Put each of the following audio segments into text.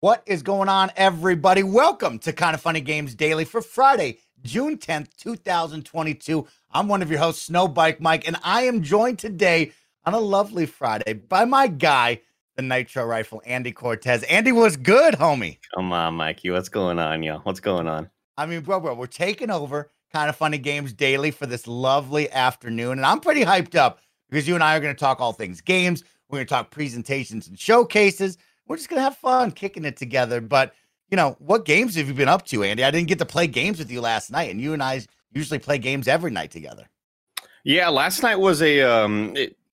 What is going on, everybody? Welcome to Kinda Funny Games Daily for Friday, June 10th, 2022. I'm one of your hosts, Snowbike Mike, and I am joined today on a lovely Friday by my guy, the Nitro Rifle, Andy Cortez. Andy, what's good, homie? Come on, Mikey. What's going on, yo? What's going on? I mean, bro, we're taking over Kinda Funny Games Daily for this lovely afternoon, and I'm pretty hyped up because you and I are going to talk all things games. We're going to talk presentations and showcases. We're just going to have fun kicking it together. But, you know, what games have you been up to, Andy? I didn't get to play games with you last night, and you and I usually play games every night together. Yeah, last night was a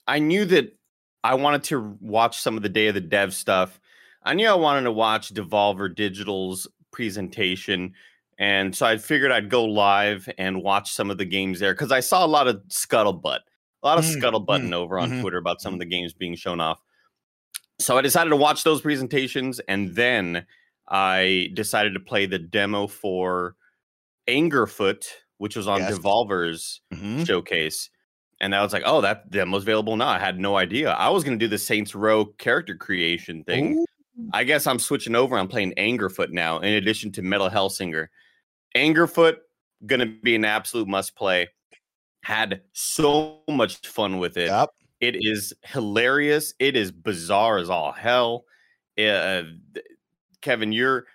I knew that I wanted to watch some of the Day of the Dev stuff. I knew I wanted to watch Devolver Digital's presentation, and so I figured I'd go live and watch some of the games there because I saw a lot of scuttlebutt, over on Twitter about some of the games being shown off. So I decided to watch those presentations, and then I decided to play the demo for Anger Foot, which was on Devolver's showcase. And I was like, oh, that demo's available now. I had no idea. I was going to do the Saints Row character creation thing. Ooh. I guess I'm switching over. I'm playing Anger Foot now, in addition to Metal Hellsinger. Anger Foot, going to be an absolute must-play. Had so much fun with it. Yep. It is hilarious. It is bizarre as all hell. Kevin, you're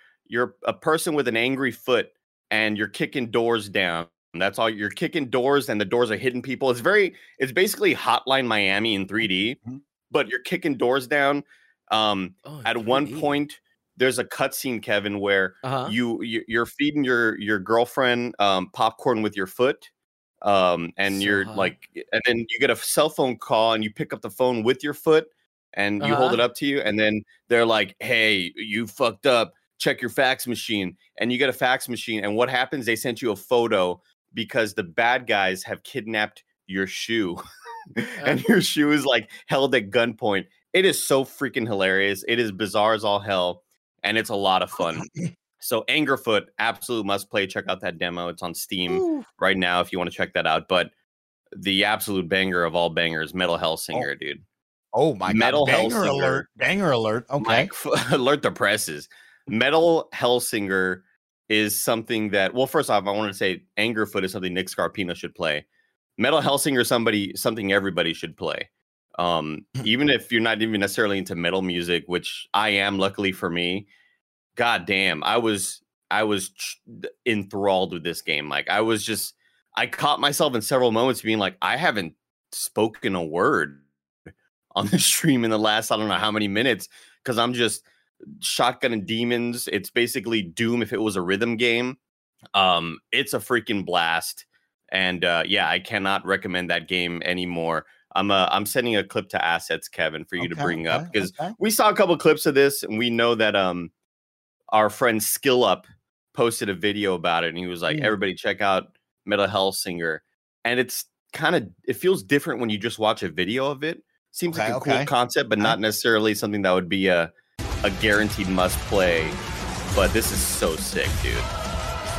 a person with an angry foot, and you're kicking doors down. That's all. You're kicking doors, and the doors are hitting people. It's basically Hotline Miami in 3D, but you're kicking doors down. At 3D. One point, there's a cutscene, Kevin, where you're feeding your girlfriend popcorn with your foot. And you're like, and then you get a cell phone call and you pick up the phone with your foot and you hold it up to you. And then they're like, hey, you fucked up. Check your fax machine. And you get a fax machine. And what happens? They sent you a photo because the bad guys have kidnapped your shoe and your shoe is like held at gunpoint. It is so freaking hilarious. It is bizarre as all hell. And it's a lot of fun. So Angerfoot, absolute must play. Check out that demo. It's on Steam right now if you want to check that out. But the absolute banger of all bangers, Metal Hellsinger, dude. Oh, my Metal God. Banger Hellsinger. Alert. Banger alert. Okay. Alert the presses. Metal Hellsinger is something that, well, first off, I want to say Angerfoot is something Nick Scarpino should play. Metal Hellsinger is something everybody should play. Even if you're not even necessarily into metal music, which I am, luckily for me. God damn, I was enthralled with this game. Like I caught myself in several moments being like, I haven't spoken a word on the stream in the last, I don't know how many minutes, because I'm just shotgunning demons. It's basically Doom if it was a rhythm game. It's a freaking blast. And I cannot recommend that game anymore. I'm sending a clip to Assets, Kevin, for you to bring up because we saw a couple of clips of this and we know that our friend Skill Up posted a video about it and he was like, everybody check out Metal Hellsinger. And it feels different when you just watch a video of it. Seems like a cool concept, but not necessarily something that would be a guaranteed must play. But this is so sick, dude.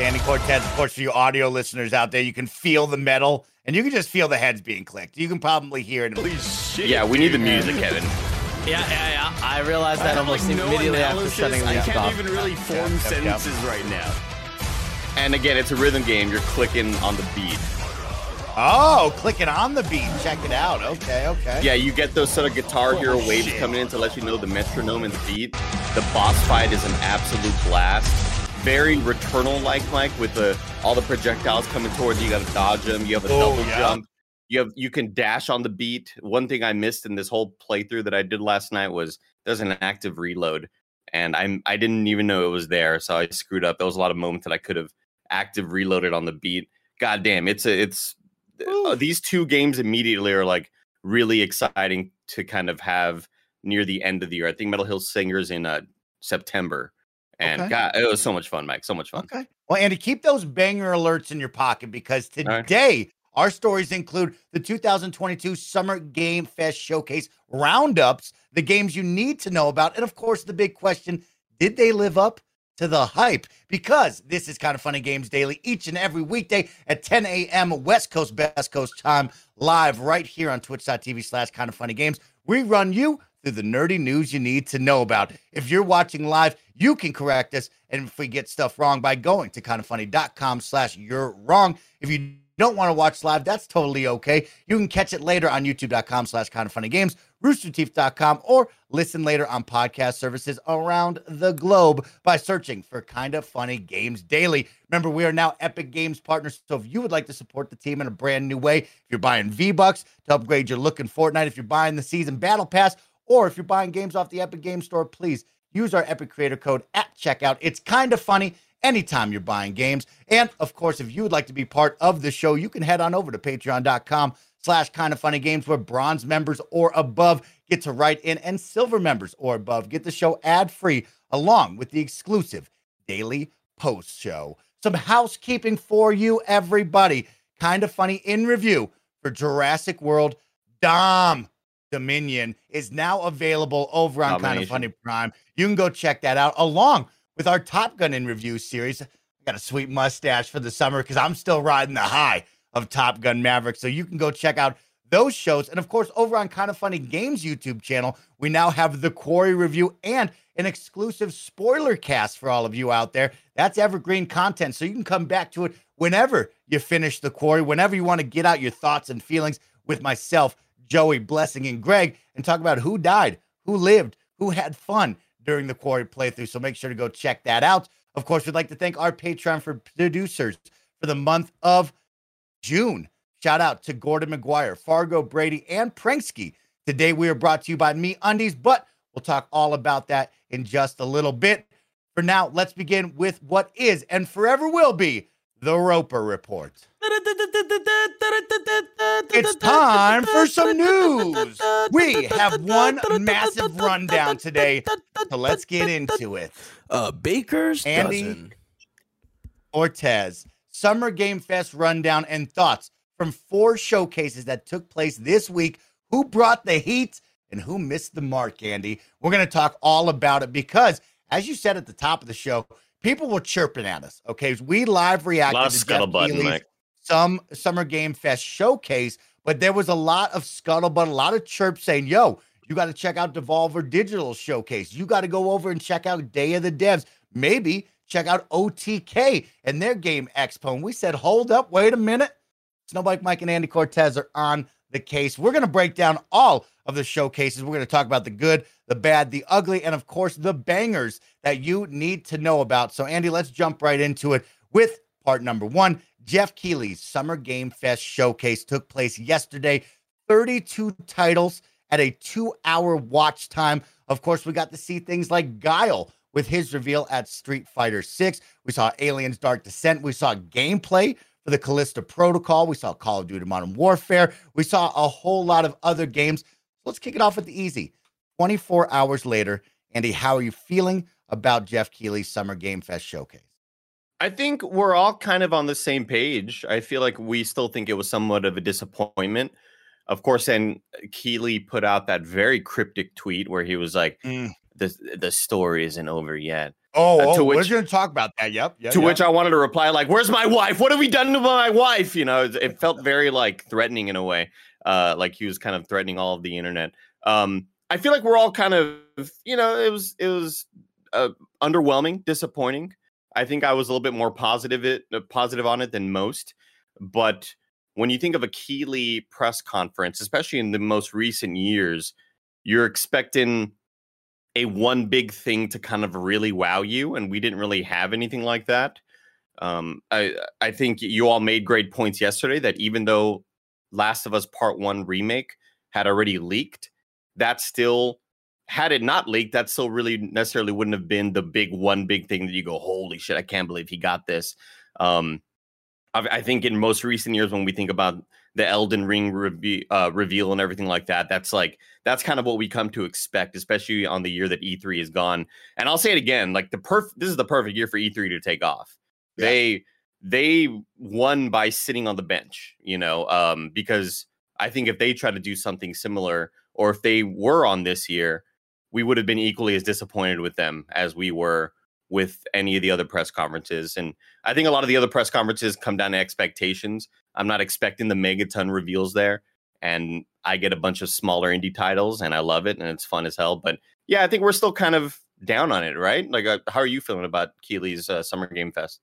Andy Cortez, of course, for you audio listeners out there, you can feel the metal and you can just feel the heads being clicked. You can probably hear it. Holy shit, yeah, we need the music, Kevin. Yeah. I realized that almost immediately after shutting the game off. I can't even really form sentences right now. And again, it's a rhythm game. You're clicking on the beat. Oh, clicking on the beat. Check it out. Okay. Yeah, you get those sort of Guitar Hero waves coming in to let you know the metronome and the beat. The boss fight is an absolute blast. Very Returnal-like, Mike, with all the projectiles coming towards you. You got to dodge them. You have a double jump. You can dash on the beat. One thing I missed in this whole playthrough that I did last night was there's an active reload, and I didn't even know it was there, so I screwed up. There was a lot of moments that I could have active reloaded on the beat. God damn, it's these two games immediately are like really exciting to kind of have near the end of the year. I think Metal Hellsinger's in September. And okay. God, it was so much fun, Mike. So much fun. Okay. Well, Andy, keep those banger alerts in your pocket, because today our stories include the 2022 Summer Game Fest Showcase roundups, the games you need to know about, and of course the big question, did they live up to the hype? Because this is Kinda Funny Games Daily each and every weekday at 10 a.m. West Coast, Best Coast time, live right here on twitch.tv/KindaFunnyGames. We run you through the nerdy news you need to know about. If you're watching live, you can correct us, and if we get stuff wrong, by going to kindafunny.com/you'rewrong. If you don't want to watch live, that's totally okay. You can catch it later on youtube.com/KindaFunnyGames, roosterteeth.com, or listen later on podcast services around the globe by searching for Kinda Funny Games Daily. Remember, we are now Epic Games partners, so if you would like to support the team in a brand new way, if you're buying V-Bucks to upgrade your look in Fortnite, if you're buying the Season Battle Pass, or if you're buying games off the Epic Games Store, please use our Epic Creator Code at checkout. It's Kinda Funny anytime you're buying games. And of course, if you would like to be part of the show, you can head on over to patreon.com/KindaFunnyGames, where bronze members or above get to write in, and silver members or above get the show ad-free, along with the exclusive daily post show. Some housekeeping for you, everybody. Kinda Funny in review for Jurassic World Dominion is now available over on Kinda Funny Prime. You can go check that out, along with our Top Gun in review series. I got a sweet mustache for the summer because I'm still riding the high of Top Gun Maverick. So you can go check out those shows. And of course, over on Kinda Funny Games YouTube channel, we now have the Quarry review and an exclusive spoiler cast for all of you out there. That's evergreen content, so you can come back to it whenever you finish the Quarry, whenever you want to get out your thoughts and feelings with myself, Joey, Blessing, and Greg, and talk about who died, who lived, who had fun during the Quarry playthrough. So make sure to go check that out. Of course, we'd like to thank our Patreon for producers for the month of June. Shout out to Gordon McGuire, Fargo Brady, and Pranksky. Today we are brought to you by MeUndies, but we'll talk all about that in just a little bit. For now, let's begin with what is and forever will be the Roper Report. It's time for some news. We have one massive rundown today, so let's get into it. Baker's Andy dozen. Cortez, Summer Game Fest rundown and thoughts from four showcases that took place this week. Who brought the heat and who missed the mark, Andy? We're going to talk all about it because, as you said at the top of the show, people were chirping at us, okay? We live reacted to Jeff Keighley's Summer Game Fest showcase, but there was a lot of scuttlebutt, a lot of chirp saying, yo, you got to check out Devolver Digital showcase. You got to go over and check out Day of the Devs. Maybe check out OTK and their game expo. And we said, hold up, wait a minute. Snowbike Mike and Andy Cortez are on the case. We're going to break down all of the showcases. We're going to talk about the good, the bad, the ugly, and of course the bangers that you need to know about. So Andy, let's jump right into it with part number one. Jeff Keighley's Summer Game Fest showcase took place yesterday. 32 titles at a 2-hour watch time. Of course, we got to see things like Guile with his reveal at Street Fighter 6. We saw Aliens Dark Descent. We saw gameplay for the Callisto Protocol. We saw Call of Duty Modern Warfare. We saw a whole lot of other games. Let's kick it off with the easy. 24 hours later, Andy, how are you feeling about Jeff Keighley's Summer Game Fest showcase? I think we're all kind of on the same page. I feel like we still think it was somewhat of a disappointment. Of course, and Keighley put out that very cryptic tweet where he was like, the story isn't over yet. We're going to talk about that. Yep. Which I wanted to reply like, where's my wife? What have we done to my wife? You know, it felt very like threatening in a way. Like he was kind of threatening all of the internet. I feel like we're all kind of, you know, it was underwhelming, disappointing. I think I was a little bit more positive on it than most. But when you think of a Keighley press conference, especially in the most recent years, you're expecting a one big thing to kind of really wow you. And we didn't really have anything like that. I think you all made great points yesterday that even though Last of Us Part One remake had already leaked, that still, had it not leaked, that still really necessarily wouldn't have been the big one big thing that you go, holy shit, I can't believe he got this. I think in most recent years, when we think about the Elden Ring reveal and everything like that, that's kind of what we come to expect, especially on the year that E3 is gone. And I'll say it again, like this is the perfect year for E3 to take off. Yeah. They won by sitting on the bench, you know, because I think if they try to do something similar, or if they were on this year, we would have been equally as disappointed with them as we were with any of the other press conferences. And I think a lot of the other press conferences come down to expectations. I'm not expecting the megaton reveals there, and I get a bunch of smaller indie titles, and I love it, and it's fun as hell. But yeah, I think we're still kind of down on it, right? Like, how are you feeling about Keely's Summer Game Fest?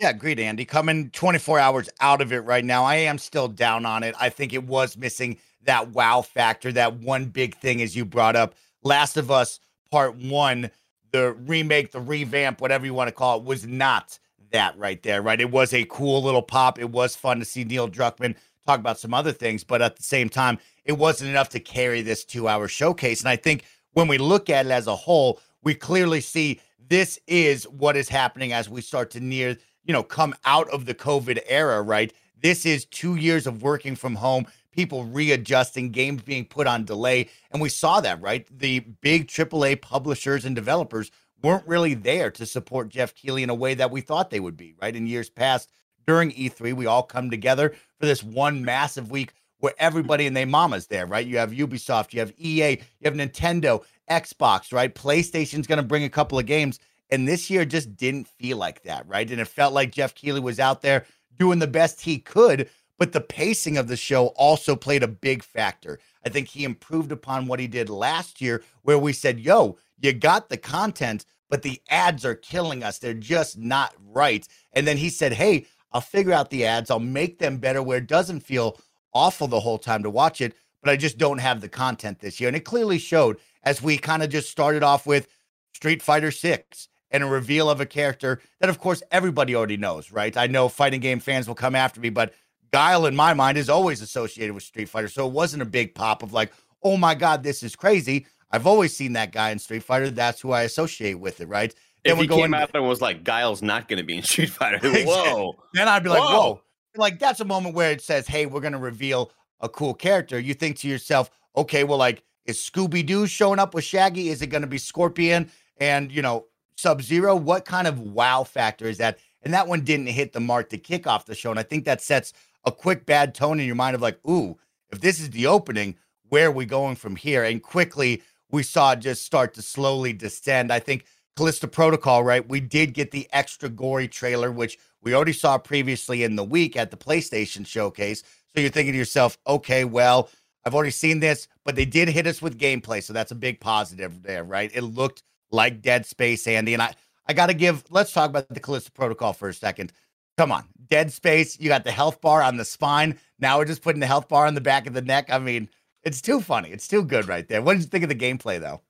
Yeah, agreed, Andy. Coming 24 hours out of it right now, I am still down on it. I think it was missing that wow factor, that one big thing, as you brought up. Last of Us Part One, the remake, the revamp, whatever you want to call it, was not that right there, right? It was a cool little pop. It was fun to see Neil Druckmann talk about some other things, but at the same time, it wasn't enough to carry this 2-hour showcase. And I think when we look at it as a whole, we clearly see this is what is happening as we start to near, you know, come out of the COVID era, right? This is 2 years of working from home, people readjusting, games being put on delay. And we saw that, right? The big AAA publishers and developers weren't really there to support Jeff Keighley in a way that we thought they would be, right? In years past, during E3, we all come together for this one massive week where everybody and their mama's there, right? You have Ubisoft, you have EA, you have Nintendo, Xbox, right? PlayStation's going to bring a couple of games. And this year just didn't feel like that, right? And it felt like Jeff Keighley was out there doing the best he could, but the pacing of the show also played a big factor. I think he improved upon what he did last year, where we said, yo, you got the content, but the ads are killing us. They're just not right. And then he said, hey, I'll figure out the ads. I'll make them better where it doesn't feel awful the whole time to watch it, but I just don't have the content this year. And it clearly showed as we kind of just started off with Street Fighter 6. And a reveal of a character that, of course, everybody already knows, right? I know fighting game fans will come after me, but Guile, in my mind, is always associated with Street Fighter. So it wasn't a big pop of like, oh my God, this is crazy. I've always seen that guy in Street Fighter. That's who I associate with it, right? If then we came out and was like, Guile's not going to be in Street Fighter. Whoa. Then I'd be like, whoa. Like, that's a moment where it says, hey, we're going to reveal a cool character. You think to yourself, okay, well, like, is Scooby-Doo showing up with Shaggy? Is it going to be Scorpion? And, you know, Sub-Zero, what kind of wow factor is that? And that one didn't hit the mark to kick off the show. And I think that sets a quick bad tone in your mind of like, ooh, if this is the opening, where are we going from here? And quickly, we saw it just start to slowly descend. I think Callisto Protocol, right? We did get the extra gory trailer, which we already saw previously in the week at the PlayStation showcase. So you're thinking to yourself, okay, well, I've already seen this, but they did hit us with gameplay. So that's a big positive there, right? It looked like Dead Space, Andy. And I got to let's talk about the Callisto Protocol for a second. Come on, Dead Space, you got the health bar on the spine. Now we're just putting the health bar on the back of the neck. I mean, it's too funny. It's too good right there. What did you think of the gameplay, though?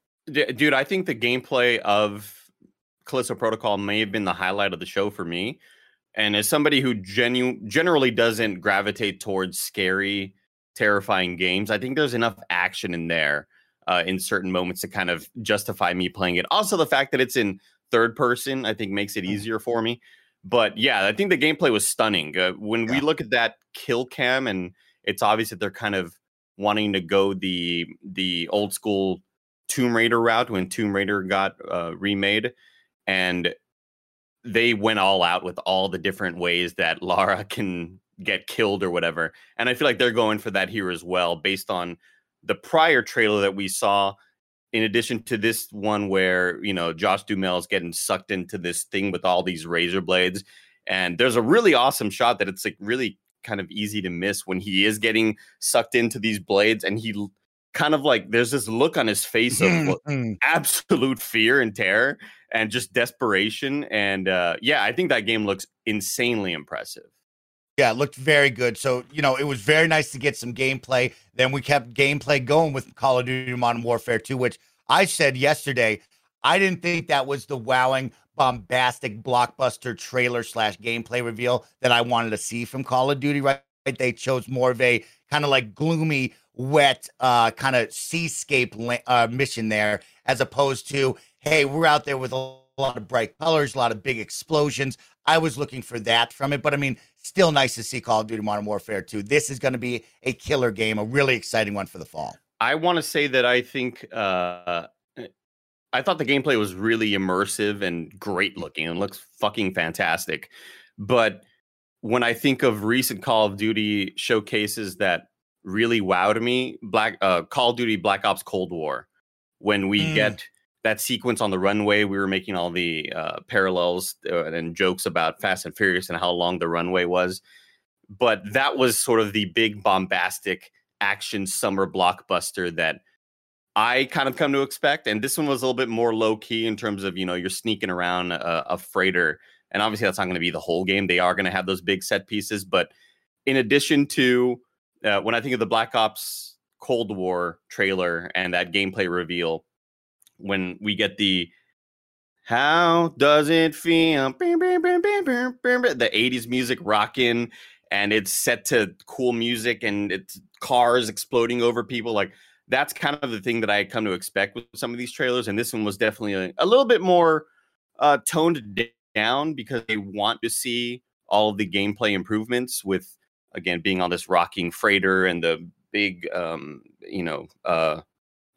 Dude, I think the gameplay of Callisto Protocol may have been the highlight of the show for me. And as somebody who generally doesn't gravitate towards scary, terrifying games, I think there's enough action in there in certain moments to kind of justify me playing it. Also, the fact that it's in third person, I think, makes it easier for me. But yeah, I think the gameplay was stunning. When we look at that kill cam, and it's obvious that they're kind of wanting to go the old school Tomb Raider route when Tomb Raider got remade. And they went all out with all the different ways that Lara can get killed or whatever. And I feel like they're going for that here as well, based on the prior trailer that we saw, in addition to this one where, you know, Josh Duhamel is getting sucked into this thing with all these razor blades. And there's a really awesome shot that it's like really kind of easy to miss when he is getting sucked into these blades. And he kind of like, there's this look on his face of absolute fear and terror and just desperation. And yeah, I think that game looks insanely impressive. Yeah, it looked very good. So, you know, it was very nice to get some gameplay. Then we kept gameplay going with Call of Duty Modern Warfare 2, which I said yesterday, I didn't think that was the wowing, bombastic blockbuster trailer / gameplay reveal that I wanted to see from Call of Duty, right? They chose more of a kind of like gloomy, wet, kind of seascape mission there, as opposed to, hey, we're out there with a a lot of bright colors, a lot of big explosions. I was looking for that from it, but I mean, still nice to see Call of Duty Modern Warfare 2. This is going to be a killer game, a really exciting one for the fall. I want to say that I think I thought the gameplay was really immersive and great looking. It looks fucking fantastic. But when I think of recent Call of Duty showcases that really wowed me, Call of Duty Black Ops Cold War, when we get that sequence on the runway, we were making all the parallels and jokes about Fast and Furious and how long the runway was. But that was sort of the big bombastic action summer blockbuster that I kind of come to expect. And this one was a little bit more low key in terms of, you know, you're sneaking around a freighter. And obviously that's not going to be the whole game. They are going to have those big set pieces. But in addition to when I think of the Black Ops Cold War trailer and that gameplay reveal, when we get the how does it feel, the 80s music rocking, and it's set to cool music and it's cars exploding over people, like that's kind of the thing that I come to expect with some of these trailers. And this one was definitely a little bit more toned down because they want to see all of the gameplay improvements with, again, being on this rocking freighter and the big, so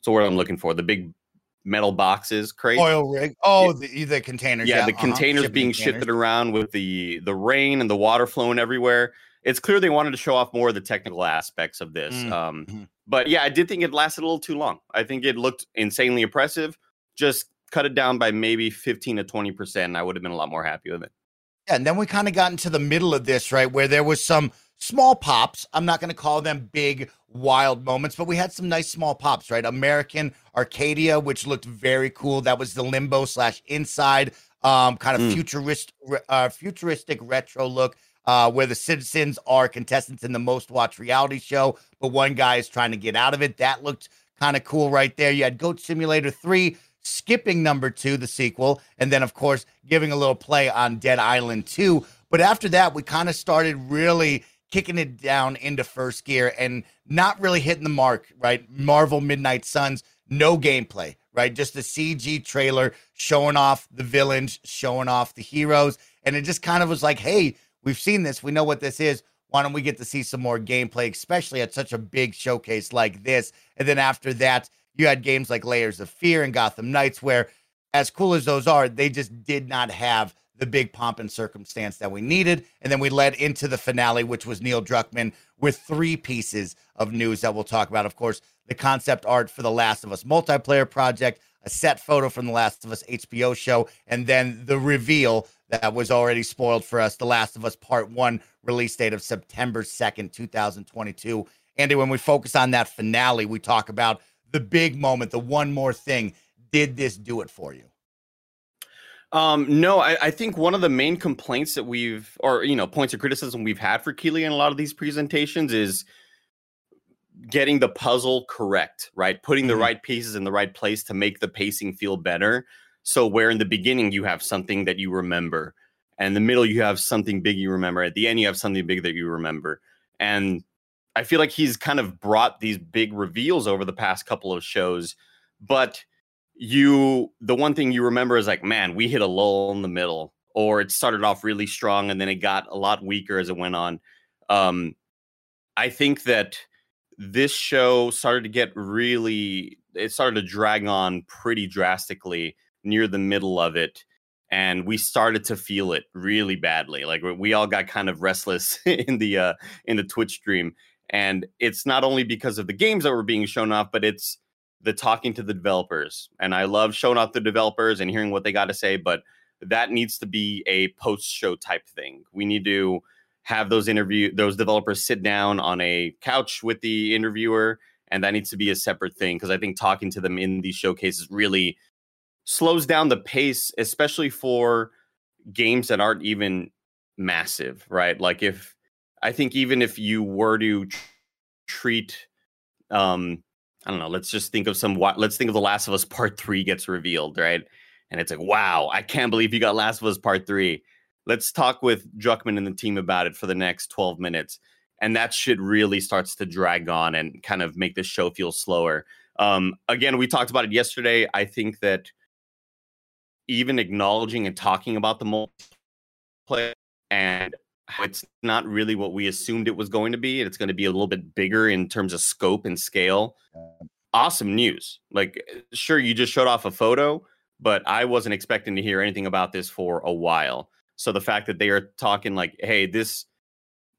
what I'm looking for, the big metal boxes, crate, oil rig. Oh, the containers. Yeah, the containers being shifted around with the rain and the water flowing everywhere. It's clear they wanted to show off more of the technical aspects of this. But yeah, I did think it lasted a little too long. I think it looked insanely impressive. Just cut it down by maybe 15 to 20%. And I would have been a lot more happy with it. Yeah, and then we kind of got into the middle of this, right, where there was some small pops. I'm not going to call them big, wild moments, but we had some nice small pops, right? American Arcadia, which looked very cool. That was the Limbo/Inside kind of futuristic retro look where the citizens are contestants in the most watched reality show, but one guy is trying to get out of it. That looked kind of cool right there. You had Goat Simulator 3, skipping number 2, the sequel, and then, of course, giving a little play on Dead Island 2. But after that, we kind of started really kicking it down into first gear and not really hitting the mark, right? Marvel Midnight Suns, no gameplay, right? Just the CG trailer showing off the villains, showing off the heroes. And it just kind of was like, hey, we've seen this. We know what this is. Why don't we get to see some more gameplay, especially at such a big showcase like this? And then after that, you had games like Layers of Fear and Gotham Knights, where as cool as those are, they just did not have the big pomp and circumstance that we needed. And then we led into the finale, which was Neil Druckmann with 3 pieces of news that we'll talk about. Of course, the concept art for The Last of Us multiplayer project, a set photo from The Last of Us HBO show, and then the reveal that was already spoiled for us, The Last of Us Part One, release date of September 2nd, 2022. Andy, when we focus on that finale, we talk about the big moment, the one more thing. Did this do it for you? No, I think one of the main complaints that we've, or, you know, points of criticism we've had for Keighley in a lot of these presentations is getting the puzzle correct, right? Putting the right pieces in the right place to make the pacing feel better. So where in the beginning you have something that you remember, and the middle you have something big you remember, at the end you have something big that you remember. And I feel like he's kind of brought these big reveals over the past couple of shows, but the one thing you remember is like, man, we hit a lull in the middle, or it started off really strong and then it got a lot weaker as it went on. I think that this show started to drag on pretty drastically near the middle of it. And we started to feel it really badly. Like we all got kind of restless in the Twitch stream. And it's not only because of the games that were being shown off, but it's the talking to the developers. And I love showing off the developers and hearing what they got to say, but that needs to be a post-show type thing. We need to have those developers sit down on a couch with the interviewer, and that needs to be a separate thing, because I think talking to them in these showcases really slows down the pace, especially for games that aren't even massive, right? Like even if you were to treat, I don't know. Let's think of The Last of Us Part 3 gets revealed, right? And it's like, wow, I can't believe you got Last of Us Part 3. Let's talk with Druckmann and the team about it for the next 12 minutes. And that shit really starts to drag on and kind of make the show feel slower. Again, we talked about it yesterday. I think that even acknowledging and talking about the multiplayer and how it's not really what we assumed it was going to be. And it's going to be a little bit bigger in terms of scope and scale. Awesome news. Like, sure, you just showed off a photo, but I wasn't expecting to hear anything about this for a while. So the fact that they are talking like, hey, this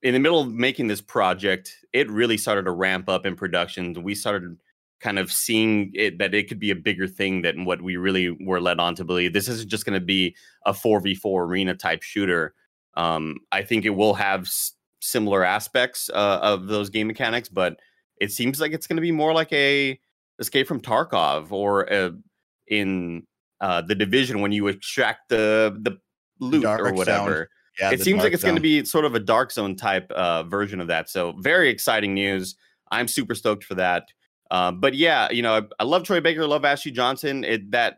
in the middle of making this project, it really started to ramp up in production. We started kind of seeing it, that it could be a bigger thing than what we really were led on to believe. This isn't just going to be a 4v4 arena type shooter. I think it will have similar aspects of those game mechanics, but it seems like it's going to be more like a Escape from Tarkov or in The Division when you extract the loot or whatever. Sound. Yeah, it seems like it's going to be sort of a Dark Zone type version of that. So very exciting news. I'm super stoked for that. But yeah, you know, I love Troy Baker, love Ashley Johnson.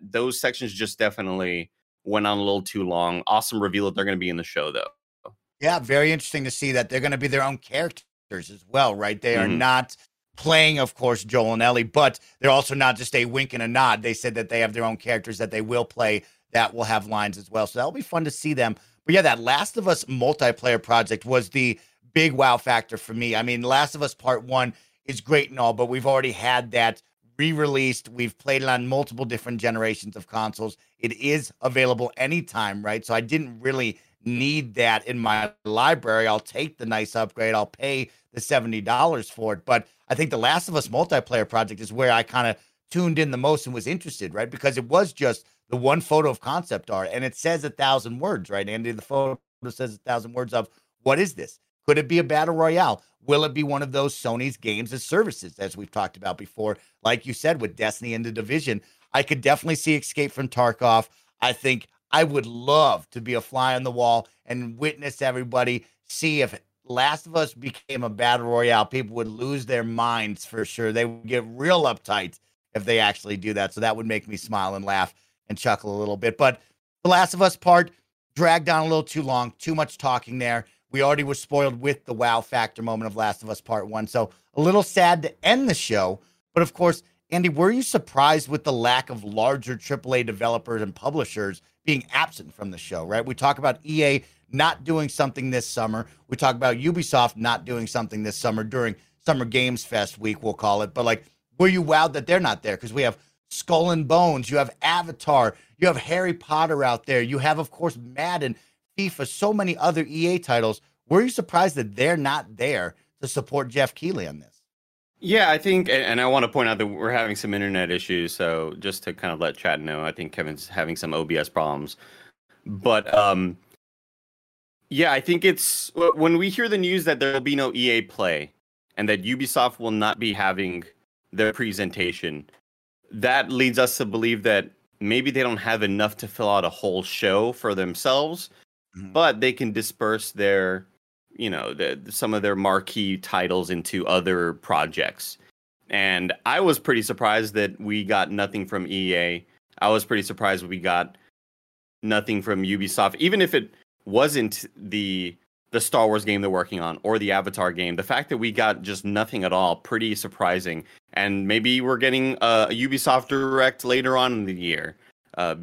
Those sections just definitely went on a little too long. Awesome reveal that they're going to be in the show, though. Yeah, very interesting to see that they're going to be their own characters as well, right? They are not playing, of course, Joel and Ellie, but they're also not just a wink and a nod. They said that they have their own characters that they will play that will have lines as well. So that'll be fun to see them. But yeah, that Last of Us multiplayer project was the big wow factor for me. I mean, Last of Us Part One is great and all, but we've already had that re-released. We've played it on multiple different generations of consoles. It is available anytime, right? So I didn't really need that in my library. I'll take the nice upgrade. I'll pay the $70 for it. But I think the Last of Us multiplayer project is where I kind of tuned in the most and was interested, right? Because it was just the one photo of concept art, and it says 1,000 words, right, Andy? The photo says 1,000 words of what is this? Could it be a battle royale? Will it be one of those Sony's games as services, as we've talked about before? Like you said, with Destiny and The Division, I could definitely see Escape from Tarkov. I think I would love to be a fly on the wall and witness everybody see if Last of Us became a battle royale. People would lose their minds for sure. They would get real uptight if they actually do that. So that would make me smile and laugh and chuckle a little bit. But the Last of Us part dragged on a little too long, too much talking there. We already were spoiled with the wow factor moment of Last of Us Part One. So a little sad to end the show. But of course, Andy, were you surprised with the lack of larger AAA developers and publishers being absent from the show, right? We talk about EA not doing something this summer. We talk about Ubisoft not doing something this summer during Summer Games Fest week, we'll call it. But like, were you wowed that they're not there? Because we have Skull and Bones, you have Avatar, you have Harry Potter out there. You have, of course, Madden, FIFA, so many other EA titles. Were you surprised that they're not there to support Jeff Keighley on this? Yeah, I think, and I want to point out that we're having some internet issues, so just to kind of let Chad know, I think Kevin's having some OBS problems. But, yeah, I think it's, when we hear the news that there will be no EA Play and that Ubisoft will not be having their presentation, that leads us to believe that maybe they don't have enough to fill out a whole show for themselves. But they can disperse their, you know, some of their marquee titles into other projects. And I was pretty surprised that we got nothing from EA. I was pretty surprised we got nothing from Ubisoft. Even if it wasn't the Star Wars game they're working on or the Avatar game, the fact that we got just nothing at all, pretty surprising. And maybe we're getting a Ubisoft Direct later on in the year.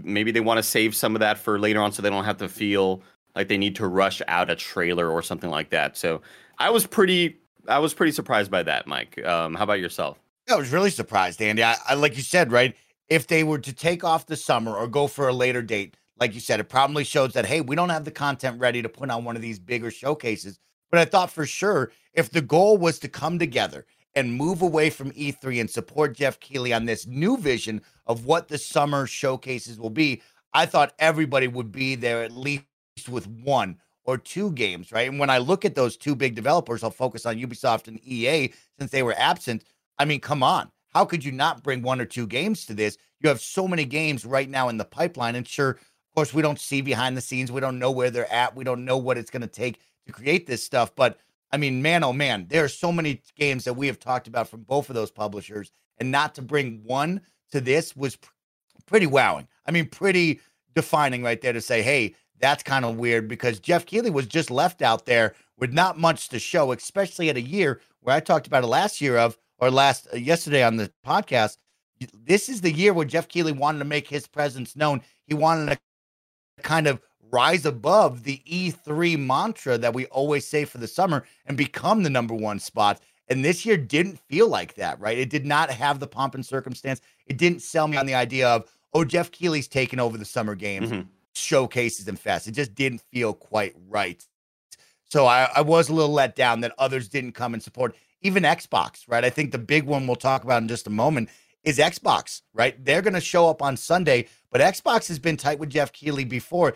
Maybe they want to save some of that for later on so they don't have to feel like they need to rush out a trailer or something like that. So I was pretty surprised by that, Mike. How about yourself? Yeah, I was really surprised, Andy. I like you said, right? If they were to take off the summer or go for a later date, like you said, it probably shows that, hey, we don't have the content ready to put on one of these bigger showcases. But I thought for sure, if the goal was to come together and move away from E3 and support Jeff Keighley on this new vision of what the summer showcases will be, I thought everybody would be there at least with one or two games, right? And when I look at those two big developers, I'll focus on Ubisoft and EA since they were absent. I mean, come on. How could you not bring one or two games to this? You have so many games right now in the pipeline. And sure, of course, we don't see behind the scenes. We don't know where they're at. We don't know what it's going to take to create this stuff. But I mean, man, oh man, there are so many games that we have talked about from both of those publishers, and not to bring one to this was pretty wowing. I mean, pretty defining right there to say, hey, that's kind of weird because Jeff Keighley was just left out there with not much to show, especially at a year where I talked about it yesterday on the podcast. this is the year where Jeff Keighley wanted to make his presence known. He wanted to kind of rise above the E3 mantra that we always say for the summer and become the number one spot. And this year didn't feel like that, right? It did not have the pomp and circumstance. It didn't sell me on the idea of, oh, Jeff Keighley's taking over the summer games, showcases and fests. It just didn't feel quite right. So I was a little let down that others didn't come and support, even Xbox, right? I think the big one we'll talk about in just a moment is Xbox, right? They're going to show up on Sunday, but Xbox has been tight with Jeff Keighley before.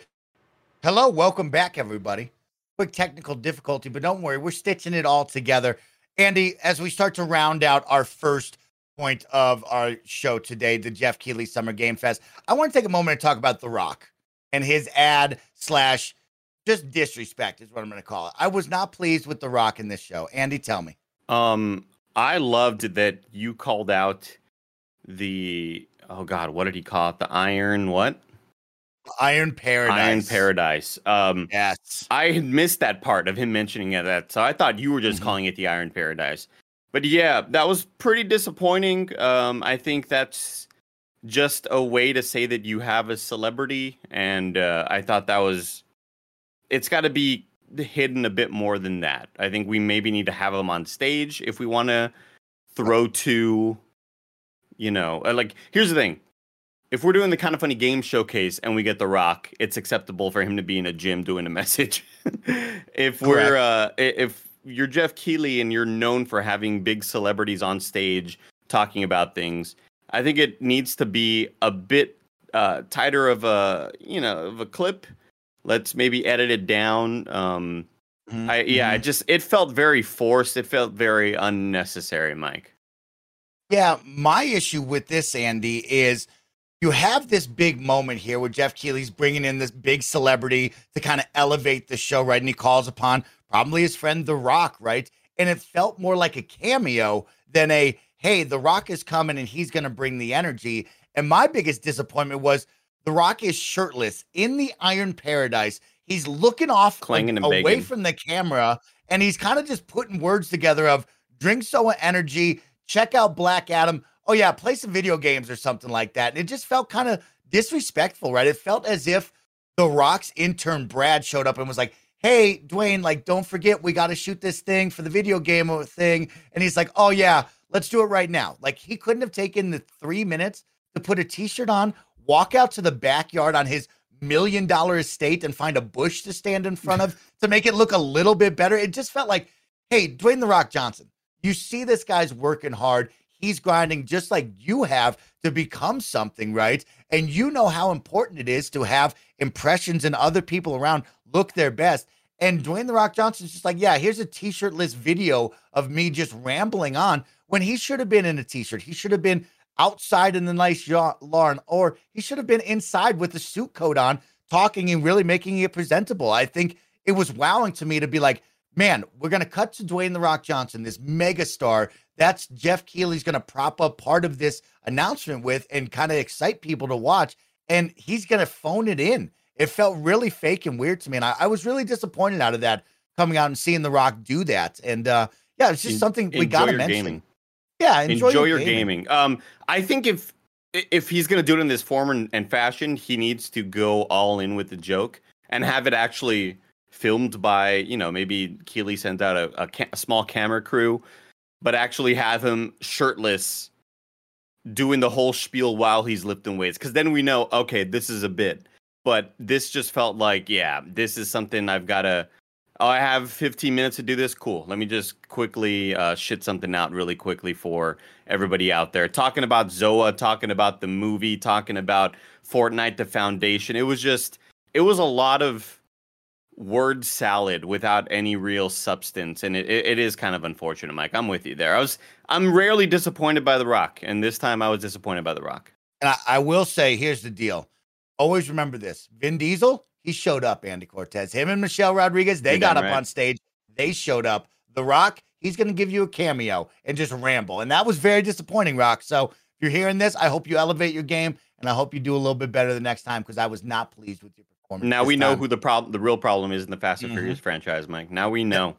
Hello, welcome back, everybody. Quick technical difficulty, but don't worry, we're stitching it all together. Andy, as we start to round out our first point of our show today, the Jeff Keighley Summer Game Fest, I want to take a moment to talk about The Rock and his ad / just disrespect is what I'm going to call it. I was not pleased with The Rock in this show. Andy, tell me. I loved that you called out the, oh God, what did he call it? The Iron what? Iron Paradise. Iron Paradise. Yes. I had missed that part of him mentioning that, so I thought you were just calling it the Iron Paradise. But yeah, that was pretty disappointing. I think that's just a way to say that you have a celebrity, and I thought that was... It's got to be hidden a bit more than that. I think we maybe need to have him on stage if we want to throw to... You know, like, here's the thing. If we're doing the Kinda Funny Game Showcase and we get The Rock, it's acceptable for him to be in a gym doing a message. If you're Jeff Keighley and you're known for having big celebrities on stage talking about things, I think it needs to be a bit tighter of a clip. Let's maybe edit it down. It felt very forced. It felt very unnecessary, Mike. Yeah, my issue with this, Andy, is you have this big moment here where Jeff Keighley's bringing in this big celebrity to kind of elevate the show, right? And he calls upon probably his friend The Rock, right? And it felt more like a cameo than a, hey, The Rock is coming and he's going to bring the energy. And my biggest disappointment was The Rock is shirtless in the Iron Paradise. He's looking off away from the camera, and he's kind of just putting words together of drink soda energy, check out Black Adam. Oh, yeah, play some video games or something like that. And it just felt kind of disrespectful, right? It felt as if The Rock's intern, Brad, showed up and was like, hey, Dwayne, like, don't forget, we got to shoot this thing for the video game thing. And he's like, oh, yeah, let's do it right now. Like, he couldn't have taken the 3 minutes to put a T-shirt on, walk out to the backyard on his $1 million estate and find a bush to stand in front of to make it look a little bit better. It just felt like, hey, Dwayne The Rock Johnson, you see this guy's working hard. He's grinding just like you have to become something, right? And you know how important it is to have impressions and other people around look their best. And Dwayne The Rock Johnson's just like, yeah, here's a T-shirtless video of me just rambling on when he should have been in a T-shirt. He should have been outside in the nice lawn, or he should have been inside with a suit coat on talking and really making it presentable. I think it was wowing to me to be like, man, we're going to cut to Dwayne The Rock Johnson, this megastar. That's Jeff Keighley's going to prop up part of this announcement with and kind of excite people to watch. And he's going to phone it in. It felt really fake and weird to me. And I was really disappointed out of that, coming out and seeing The Rock do that. And yeah, it's just something we got to mention. Gaming. Yeah, enjoy your gaming. I think if he's going to do it in this form and fashion, he needs to go all in with the joke and have it actually filmed by, you know, maybe Keighley sends out a small camera crew, but actually have him shirtless doing the whole spiel while he's lifting weights. Because then we know, okay, this is a bit. But this just felt like, yeah, this is something I've got to... Oh, I have 15 minutes to do this? Cool. Let me just quickly shit something out really quickly for everybody out there. Talking about Zoa, talking about the movie, talking about Fortnite, the Foundation. It was just... It was a lot of word salad without any real substance, and it is kind of unfortunate, Mike. I'm with you there. I'm rarely disappointed by The Rock, and this time I was disappointed by The Rock. And I will say, here's the deal. Always remember this. Vin Diesel, he showed up, Andy Cortez. Him and Michelle Rodriguez, they got up on stage. They showed up. The Rock, he's going to give you a cameo and just ramble. And that was very disappointing, Rock. So if you're hearing this, I hope you elevate your game, and I hope you do a little bit better the next time, because I was not pleased with your now we know who the real problem is in the Fast and Furious franchise, Mike. Now we know.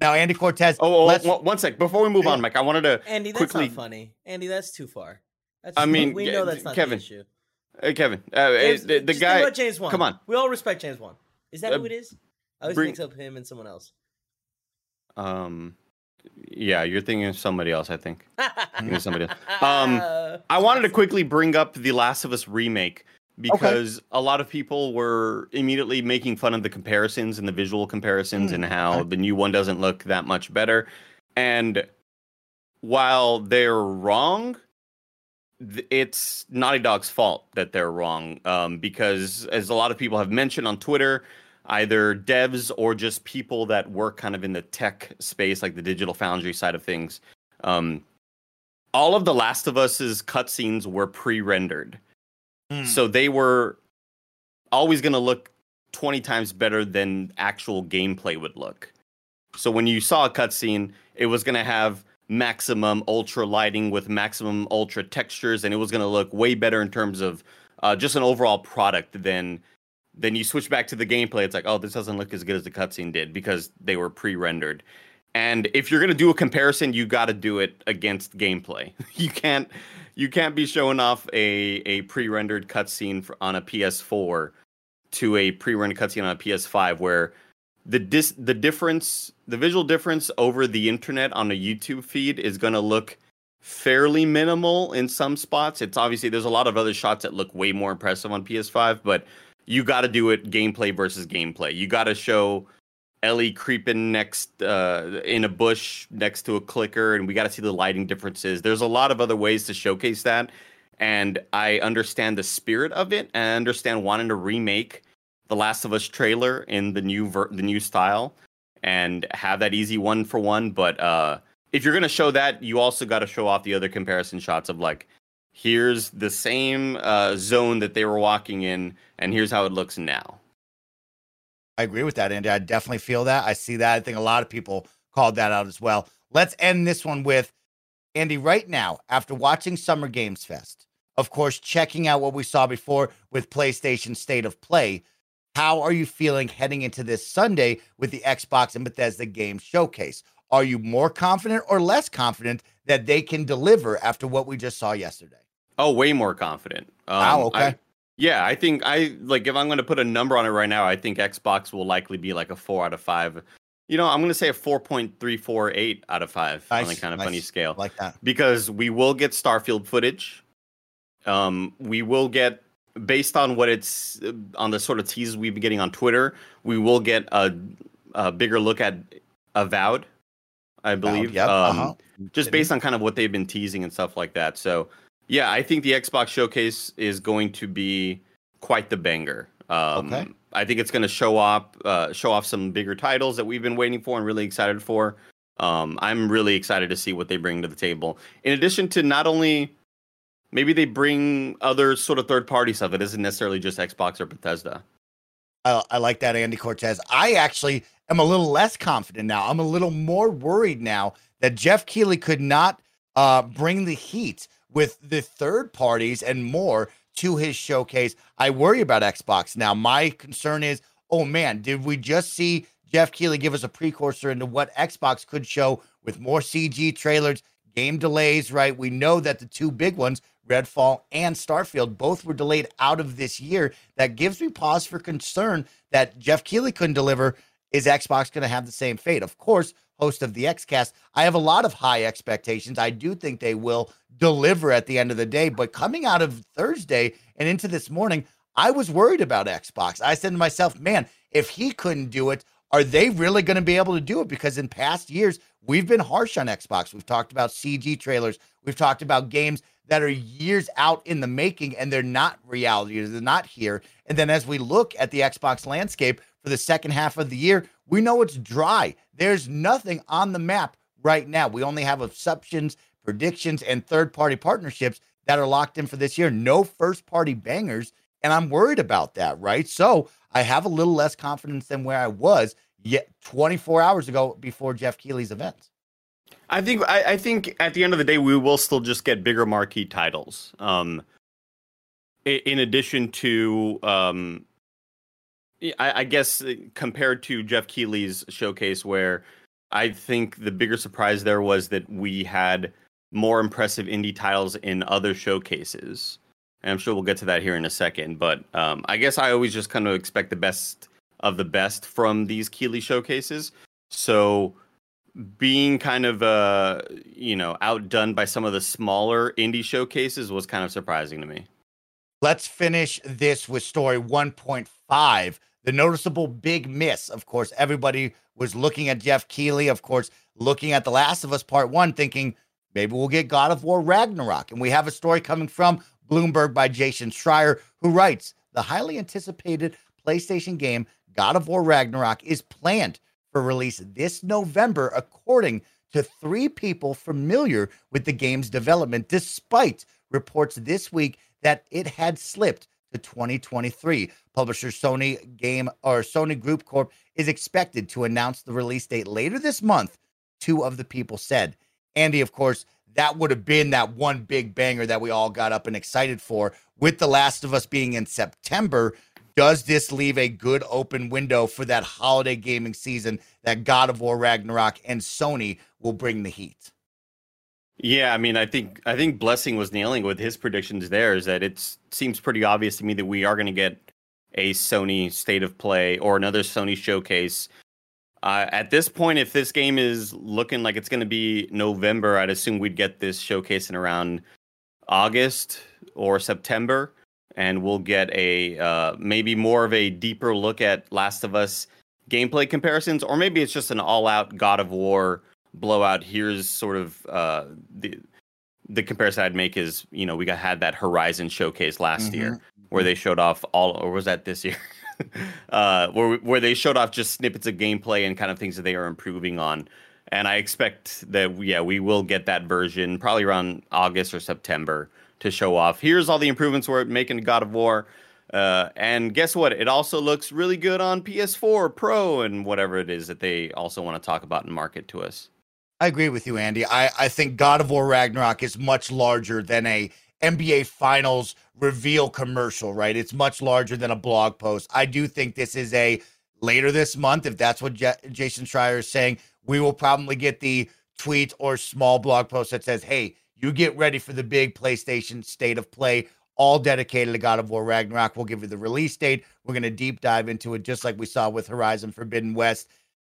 Now, Andy Cortez. Oh, one sec. Before we move on, Mike, I wanted to Andy, that's quickly... not funny. Andy, that's too far. That's, I mean, we know that's not Kevin. The issue. Kevin, James, the guy. James Wan. Come on, we all respect James Wan. Is that who it is? I always mix up him and someone else. Yeah, you're thinking of somebody else. I think. I wanted to quickly bring up the Last of Us remake because a lot of people were immediately making fun of the comparisons and the visual comparisons and how the new one doesn't look that much better. And while they're wrong, it's Naughty Dog's fault that they're wrong because, as a lot of people have mentioned on Twitter, either devs or just people that work kind of in the tech space, like the Digital Foundry side of things, all of The Last of Us's cutscenes were pre-rendered. So they were always going to look 20 times better than actual gameplay would look. So when you saw a cutscene, it was going to have maximum ultra lighting with maximum ultra textures, and it was going to look way better in terms of just an overall product than... Then you switch back to the gameplay. It's like, oh, this doesn't look as good as the cutscene did because they were pre-rendered. And if you're going to do a comparison, you got to do it against gameplay. You can't be showing off a pre-rendered cutscene on a PS4 to a pre-rendered cutscene on a PS5 where the difference, the visual difference over the internet on a YouTube feed is going to look fairly minimal in some spots. It's obviously there's a lot of other shots that look way more impressive on PS5, but you got to do it gameplay versus gameplay. You got to show Ellie creeping next in a bush next to a clicker, and we got to see the lighting differences. There's a lot of other ways to showcase that, and I understand the spirit of it, and I understand wanting to remake The Last of Us trailer in the new style and have that easy one for one. But if you're gonna show that, you also got to show off the other comparison shots of like, here's the same zone that they were walking in, and here's how it looks now. I agree with that, Andy. I definitely feel that. I see that. I think a lot of people called that out as well. Let's end this one with, Andy, right now, after watching Summer Games Fest, of course, checking out what we saw before with PlayStation State of Play, how are you feeling heading into this Sunday with the Xbox and Bethesda Game Showcase? Are you more confident or less confident that they can deliver after what we just saw yesterday? Oh, way more confident. Okay. I think if I'm going to put a number on it right now, I think Xbox will likely be like a 4 out of 5. You know, I'm going to say a 4.348 out of 5 on a kind of funny scale. Like that. Because we will get Starfield footage. We will get, based on what it's, on the sort of teases we've been getting on Twitter, we will get a bigger look at Avowed, I believe. Yep. Just based on kind of what they've been teasing and stuff like that. So, yeah, I think the Xbox showcase is going to be quite the banger. I think it's going to show off some bigger titles that we've been waiting for and really excited for. I'm really excited to see what they bring to the table. In addition to not only, maybe they bring other sort of third-party stuff that isn't necessarily just Xbox or Bethesda. I like that, Andy Cortez. I actually am a little less confident now. I'm a little more worried now that Jeff Keighley could not bring the heat with the third parties and more to his showcase. I worry about Xbox now. My concern is, oh man, did we just see Jeff Keighley give us a precursor into what Xbox could show with more CG trailers, game delays, right? We know that the two big ones, Redfall and Starfield, both were delayed out of this year. That gives me pause for concern that Jeff Keighley couldn't deliver. Is Xbox going to have the same fate? Of course, host of the XCast, I have a lot of high expectations. I do think they will deliver at the end of the day, but coming out of Thursday and into this morning, I was worried about Xbox. I said to myself, man, if he couldn't do it, are they really going to be able to do it? Because in past years, we've been harsh on Xbox. We've talked about CG trailers. We've talked about games that are years out in the making, and they're not reality. They're not here. And then as we look at the Xbox landscape for the second half of the year, we know it's dry. There's nothing on the map right now. We only have assumptions, predictions, and third-party partnerships that are locked in for this year. No first-party bangers, and I'm worried about that, right? So I have a little less confidence than where I was yet 24 hours ago before Jeff Keighley's events. I think at the end of the day, we will still just get bigger marquee titles. In addition to, I guess, compared to Jeff Keighley's showcase, where I think the bigger surprise there was that we had more impressive indie titles in other showcases. And I'm sure we'll get to that here in a second. But I guess I always just kind of expect the best of the best from these Keighley showcases. So being kind of, outdone by some of the smaller indie showcases was kind of surprising to me. Let's finish this with story 1.5. The noticeable big miss. Of course, everybody was looking at Jeff Keighley, of course, looking at The Last of Us Part One, thinking maybe we'll get God of War Ragnarok. And we have a story coming from Bloomberg by Jason Schreier, who writes, the highly anticipated PlayStation game God of War Ragnarok is planned for release this November, according to three people familiar with the game's development, despite reports this week that it had slipped to 2023. Publisher Sony Group Corp is expected to announce the release date later this month, two of the people said. Andy, of course, that would have been that one big banger that we all got up and excited for. With The Last of Us being in September, does this leave a good open window for that holiday gaming season that God of War Ragnarok and Sony will bring the heat? Yeah, I mean, I think Blessing was nailing with his predictions there, is that it seems pretty obvious to me that we are going to get a Sony State of Play or another Sony showcase. At this point, if this game is looking like it's going to be November, I'd assume we'd get this showcase in around August or September, and we'll get a maybe more of a deeper look at Last of Us gameplay comparisons, or maybe it's just an all-out God of War blowout. Here's sort of the comparison I'd make is, we had that Horizon showcase last year where they showed off or was that this year? where they showed off just snippets of gameplay and kind of things that they are improving on. And I expect that, we will get that version probably around August or September to show off. Here's all the improvements we're making to God of War. And guess what? It also looks really good on PS4 Pro and whatever it is that they also want to talk about and market to us. I agree with you, Andy. I think God of War Ragnarok is much larger than a NBA Finals reveal commercial, right? It's much larger than a blog post. I do think this is a later this month, if that's what Jason Schreier is saying, we will probably get the tweet or small blog post that says, hey, you get ready for the big PlayStation State of Play, all dedicated to God of War Ragnarok. We'll give you the release date. We're going to deep dive into it, just like we saw with Horizon Forbidden West.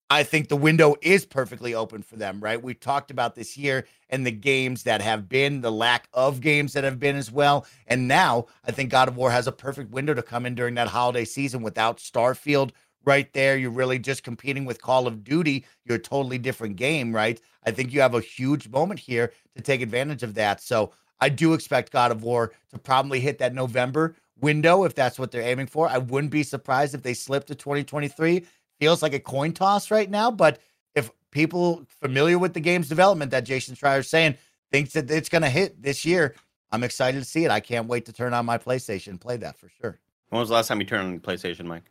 I think the window is perfectly open for them, right? We talked about this year and the games that have been, the lack of games that have been as well. And now I think God of War has a perfect window to come in during that holiday season without Starfield right there. You're really just competing with Call of Duty. You're a totally different game, right? I think you have a huge moment here to take advantage of that. So I do expect God of War to probably hit that November window if that's what they're aiming for. I wouldn't be surprised if they slip to 2023. Feels like a coin toss right now, but if people familiar with the game's development that Jason Schreier is saying thinks that it's going to hit this year, I'm excited to see it. I can't wait to turn on my PlayStation and play that for sure. When was the last time you turned on the PlayStation, Mike?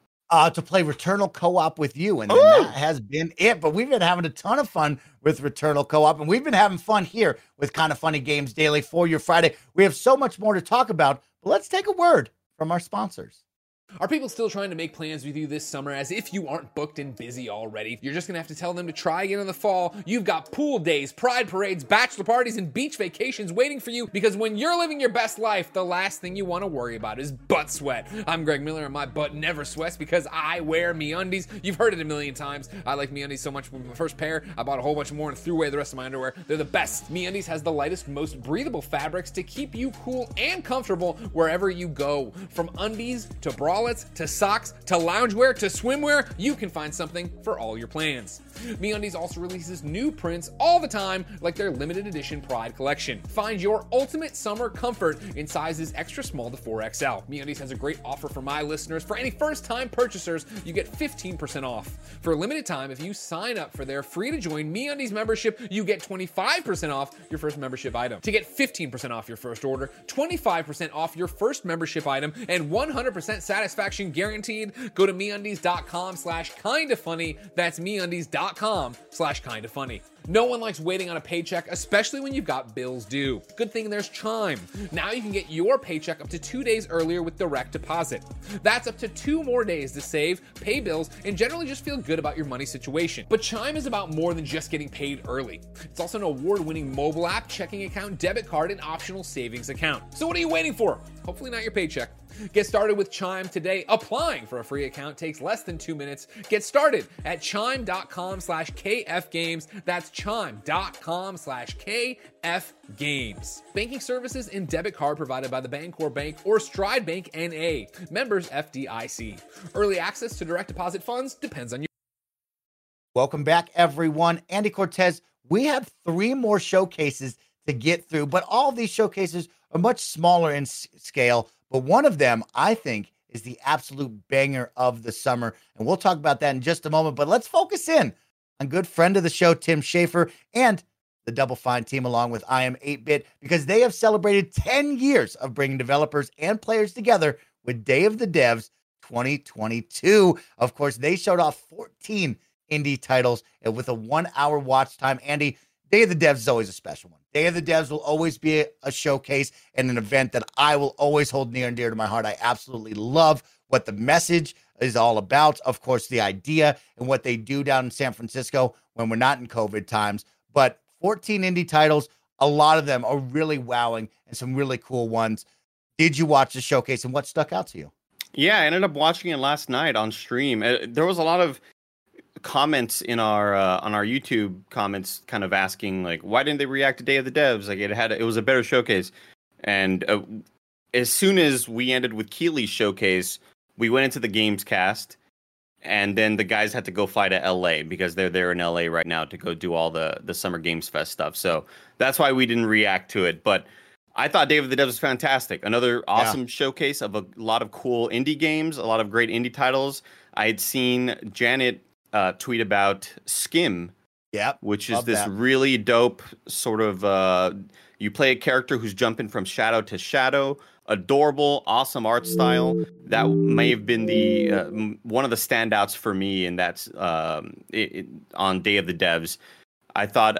To play Returnal co-op with you, and that has been it. But we've been having a ton of fun with Returnal co-op, and we've been having fun here with Kinda Funny Games Daily for your Friday. We have so much more to talk about, but let's take a word from our sponsors. Are people still trying to make plans with you this summer as if you aren't booked and busy already? You're just going to have to tell them to try again in the fall. You've got pool days, pride parades, bachelor parties, and beach vacations waiting for you, because when you're living your best life, the last thing you want to worry about is butt sweat. I'm Greg Miller, and my butt never sweats because I wear MeUndies. You've heard it a million times. I like MeUndies so much. With my first pair, I bought a whole bunch more and threw away the rest of my underwear. They're the best. MeUndies has the lightest, most breathable fabrics to keep you cool and comfortable wherever you go. From undies to bras, to socks, to loungewear, to swimwear, you can find something for all your plans. MeUndies also releases new prints all the time, like their limited edition Pride collection. Find your ultimate summer comfort in sizes extra small to 4XL. MeUndies has a great offer for my listeners. For any first-time purchasers, you get 15% off. For a limited time, if you sign up for their free-to-join MeUndies membership, you get 25% off your first membership item. To get 15% off your first order, 25% off your first membership item, and 100% satisfaction guaranteed, go to MeUndies.com/kindafunny. That's MeUndies.com/kindafunny. No one likes waiting on a paycheck, especially when you've got bills due. Good thing there's Chime. Now you can get your paycheck up to 2 days earlier with direct deposit. That's up to 2 more days to save, pay bills, and generally just feel good about your money situation. But Chime is about more than just getting paid early. It's also an award-winning mobile app, checking account, debit card, and optional savings account. So what are you waiting for? Hopefully not your paycheck. Get started with Chime today. Applying for a free account takes less than 2 minutes. Get started at chime.com/KFgames. That's chime.com/KFgames. Banking services and debit card provided by the Bancorp Bank or Stride Bank NA. Members FDIC. Early access to direct deposit funds depends on you. Welcome back, everyone. Andy Cortez, we have 3 more showcases to get through, but all these showcases are much smaller in scale. But one of them, I think, is the absolute banger of the summer. And we'll talk about that in just a moment. But let's focus in on good friend of the show, Tim Schafer, and the Double Fine team, along with I Am 8-Bit, because they have celebrated 10 years of bringing developers and players together with Day of the Devs 2022. Of course, they showed off 14 indie titles and with a 1 hour watch time. Andy, Day of the Devs is always a special one. Day of the Devs will always be a showcase and an event that I will always hold near and dear to my heart. I absolutely love what the message is all about. Of course, the idea and what they do down in San Francisco when we're not in COVID times. But 14 indie titles, a lot of them are really wowing and some really cool ones. Did you watch the showcase and what stuck out to you? Yeah, I ended up watching it last night on stream. There was a lot of comments in our on our YouTube comments kind of asking, like, why didn't they react to Day of the Devs? Like, it was a better showcase. And as soon as we ended with Keely's showcase, we went into the games cast, and then the guys had to go fly to LA because they're there in LA right now to go do all the Summer Games Fest stuff. So that's why we didn't react to it. But I thought Day of the Devs was fantastic. Another awesome showcase of a lot of cool indie games, a lot of great indie titles. I had seen Janet tweet about Skim, which is this really dope sort of you play a character who's jumping from shadow to shadow. Adorable, awesome art style. That may have been the one of the standouts for me, and that's on Day of the Devs. I thought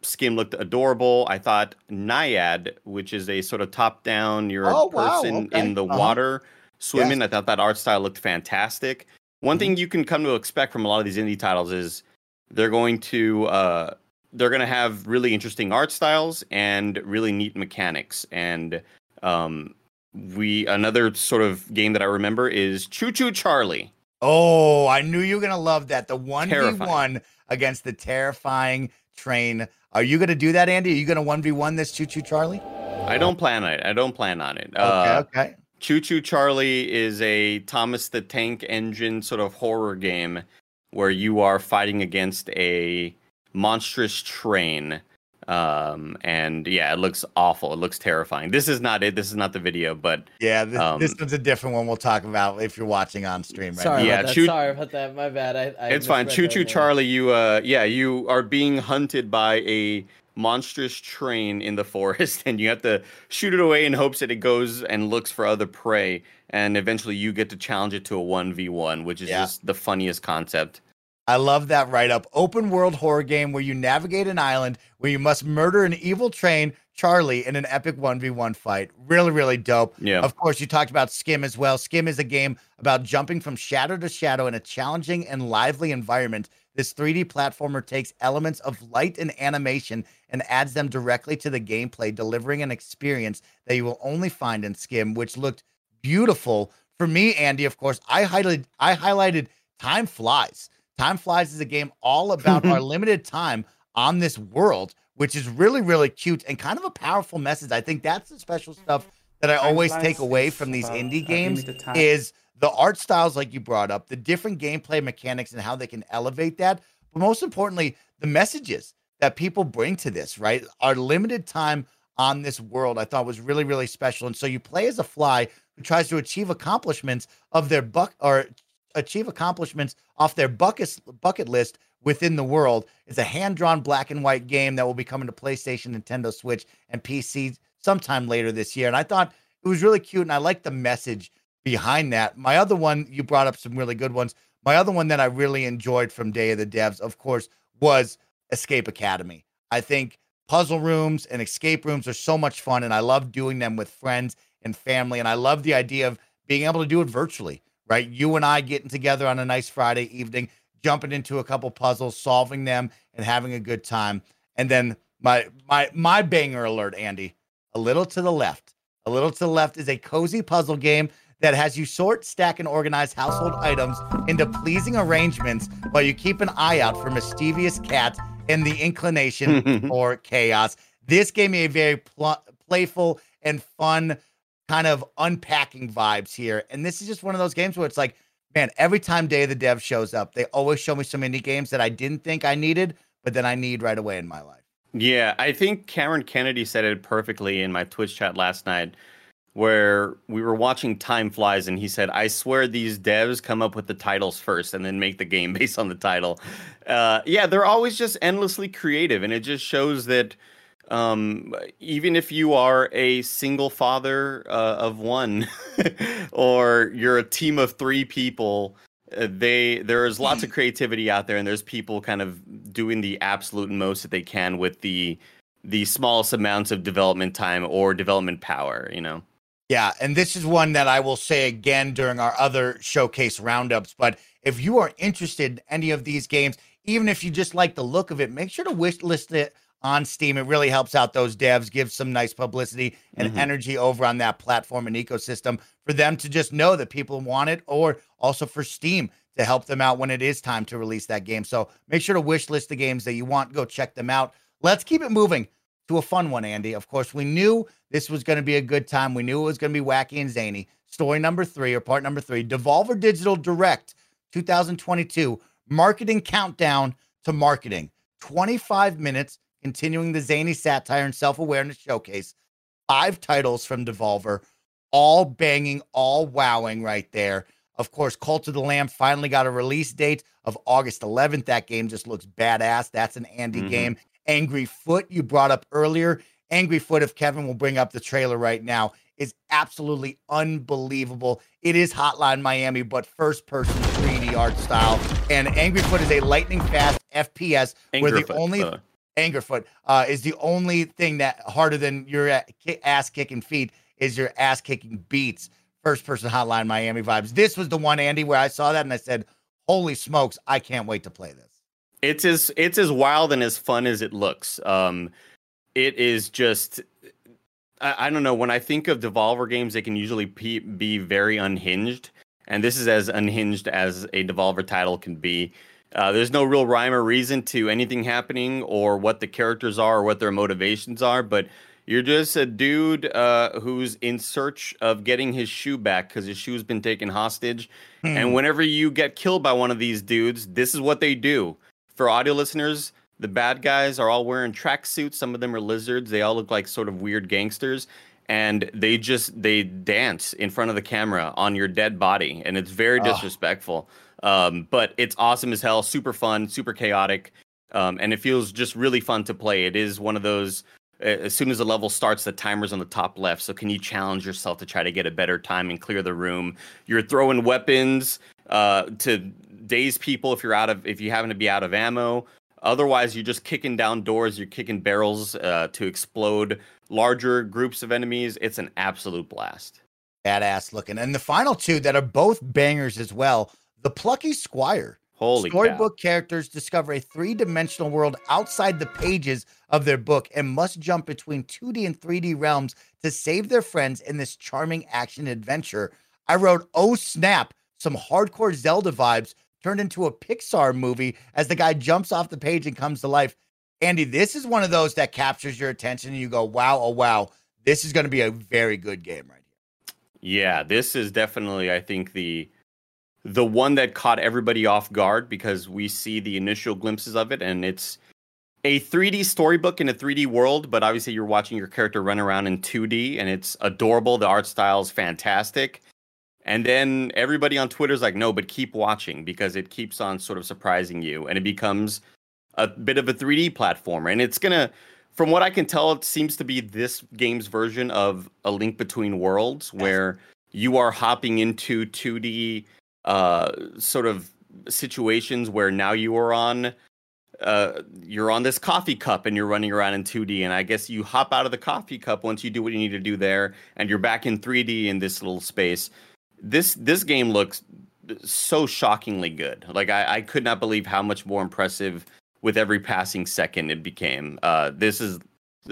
Skim looked adorable. I thought Naiad, which is a sort of top-down, you're a person in the water swimming. Yes. I thought that art style looked fantastic. One thing you can come to expect from a lot of these indie titles is they're going to have really interesting art styles and really neat mechanics. And another sort of game that I remember is Choo Choo Charlie. Oh, I knew you were going to love that. The 1v1 against the terrifying train. Are you going to do that, Andy? Are you going to 1v1 this Choo Choo Charlie? I don't plan on it. Okay. Choo Choo Charlie is a Thomas the Tank Engine sort of horror game where you are fighting against a monstrous train. And yeah, it looks awful. It looks terrifying. This is not it. This is not the video, but yeah, this one's a different one we'll talk about if you're watching on stream. Sorry about that. My bad. It's fine. Choo Choo Charlie, you are being hunted by a monstrous train in the forest, and you have to shoot it away in hopes that it goes and looks for other prey, and eventually you get to challenge it to a 1v1, which is just the funniest concept. I love that write-up. Open world horror game where you navigate an island where you must murder an evil train, Charlie, in an epic 1v1 fight. Really, really dope. Yeah. Of course, you talked about Skim as well. Skim is a game about jumping from shadow to shadow in a challenging and lively environment. This 3D platformer takes elements of light and animation and adds them directly to the gameplay, delivering an experience that you will only find in Skim, which looked beautiful. For me, Andy, of course, I highlighted Time Flies. Time Flies is a game all about our limited time on this world, which is really, really cute and kind of a powerful message. I think that's the special stuff that I always take away from these indie games is the art styles, like you brought up, the different gameplay mechanics and how they can elevate that. But most importantly, the messages that people bring to this, right? Our limited time on this world, I thought was really, really special. And so you play as a fly who tries to achieve accomplishments off their bucket list within the world. It's a hand-drawn black and white game that will be coming to PlayStation, Nintendo Switch, and PC sometime later this year. And I thought it was really cute, and I liked the message behind that. My other one, you brought up some really good ones. My other one that I really enjoyed from Day of the Devs, of course, was Escape Academy. I think puzzle rooms and escape rooms are so much fun, and I love doing them with friends and family, and I love the idea of being able to do it virtually, right? You and I getting together on a nice Friday evening, jumping into a couple puzzles, solving them, and having a good time. And then my banger alert, Andy, A Little to the Left. A Little to the Left is a cozy puzzle game that has you sort, stack, and organize household items into pleasing arrangements while you keep an eye out for mischievous cats and the inclination for chaos. This gave me a very playful and fun kind of unpacking vibes here. And this is just one of those games where it's like, man, every time Day of the Dev shows up, they always show me some indie games that I didn't think I needed, but then I need right away in my life. Yeah, I think Karen Kennedy said it perfectly in my Twitch chat last night, where we were watching Time Flies, and he said, I swear these devs come up with the titles first and then make the game based on the title. Yeah, they're always just endlessly creative, and it just shows that even if you are a single father of one or you're a team of three people, there is lots of creativity out there, and there's people kind of doing the absolute most that they can with the smallest amounts of development time or development power, you know? Yeah, and this is one that I will say again during our other showcase roundups, but if you are interested in any of these games, even if you just like the look of it, make sure to wish list it on Steam. It really helps out those devs, gives some nice publicity and energy over on that platform and ecosystem for them to just know that people want it, or also for Steam to help them out when it is time to release that game. So make sure to wish list the games that you want. Go check them out. Let's keep it moving to a fun one, Andy. Of course, we knew this was going to be a good time. We knew it was going to be wacky and zany. Story number three, or part number three, Devolver Digital Direct 2022 Marketing Countdown to Marketing. 25 minutes. Continuing the zany satire and self-awareness showcase. 5 titles from Devolver, all banging, all wowing right there. Of course, Cult of the Lamb finally got a release date of August 11th. That game just looks badass. That's an Andy game. Angry Foot, you brought up earlier. Angry Foot, if Kevin will bring up the trailer right now, is absolutely unbelievable. It is Hotline Miami, but first-person 3D art style. And Angry Foot is a lightning-fast FPS Angerfoot is the only thing that harder than your ass-kicking feet is your ass-kicking beats. First-person Hotline Miami vibes. This was the one, Andy, where I saw that and I said, holy smokes, I can't wait to play this. It's as wild and as fun as it looks. It is just, I don't know, when I think of Devolver games, they can usually be very unhinged. And this is as unhinged as a Devolver title can be. There's no real rhyme or reason to anything happening or what the characters are or what their motivations are, but you're just a dude who's in search of getting his shoe back because his shoe's been taken hostage. And whenever you get killed by one of these dudes, this is what they do. For audio listeners, the bad guys are all wearing tracksuits. Some of them are lizards. They all look like sort of weird gangsters. And they dance in front of the camera on your dead body. And it's very disrespectful. But it's awesome as hell, super fun, super chaotic, and it feels just really fun to play. It is one of those, as soon as the level starts, the timer's on the top left, so can you challenge yourself to try to get a better time and clear the room? You're throwing weapons to daze people if you happen to be out of ammo. Otherwise, you're just kicking down doors, you're kicking barrels to explode larger groups of enemies. It's an absolute blast. Badass looking. And the final two that are both bangers as well, The Plucky Squire. Holy Storybook cow. Characters discover a three-dimensional world outside the pages of their book and must jump between 2D and 3D realms to save their friends in this charming action adventure. I wrote, oh snap, some hardcore Zelda vibes turned into a Pixar movie as the guy jumps off the page and comes to life. Andy, this is one of those that captures your attention and you go, wow, oh wow, this is going to be a very good game right here. Yeah, this is definitely, I think, the one that caught everybody off guard because we see the initial glimpses of it, and it's a 3D storybook in a 3D world, but obviously you're watching your character run around in 2D, and it's adorable. The art style is fantastic. And then everybody on Twitter is like, no, but keep watching because it keeps on sort of surprising you, and it becomes a bit of a 3D platformer. And it's going to, from what I can tell, it seems to be this game's version of A Link Between Worlds, where you are hopping into 2D sort of situations where now you are on you're on this coffee cup and you're running around in 2D, and I guess you hop out of the coffee cup once you do what you need to do there, and you're back in 3D in this little space. This game looks so shockingly good. Like, I could not believe how much more impressive with every passing second it became. This is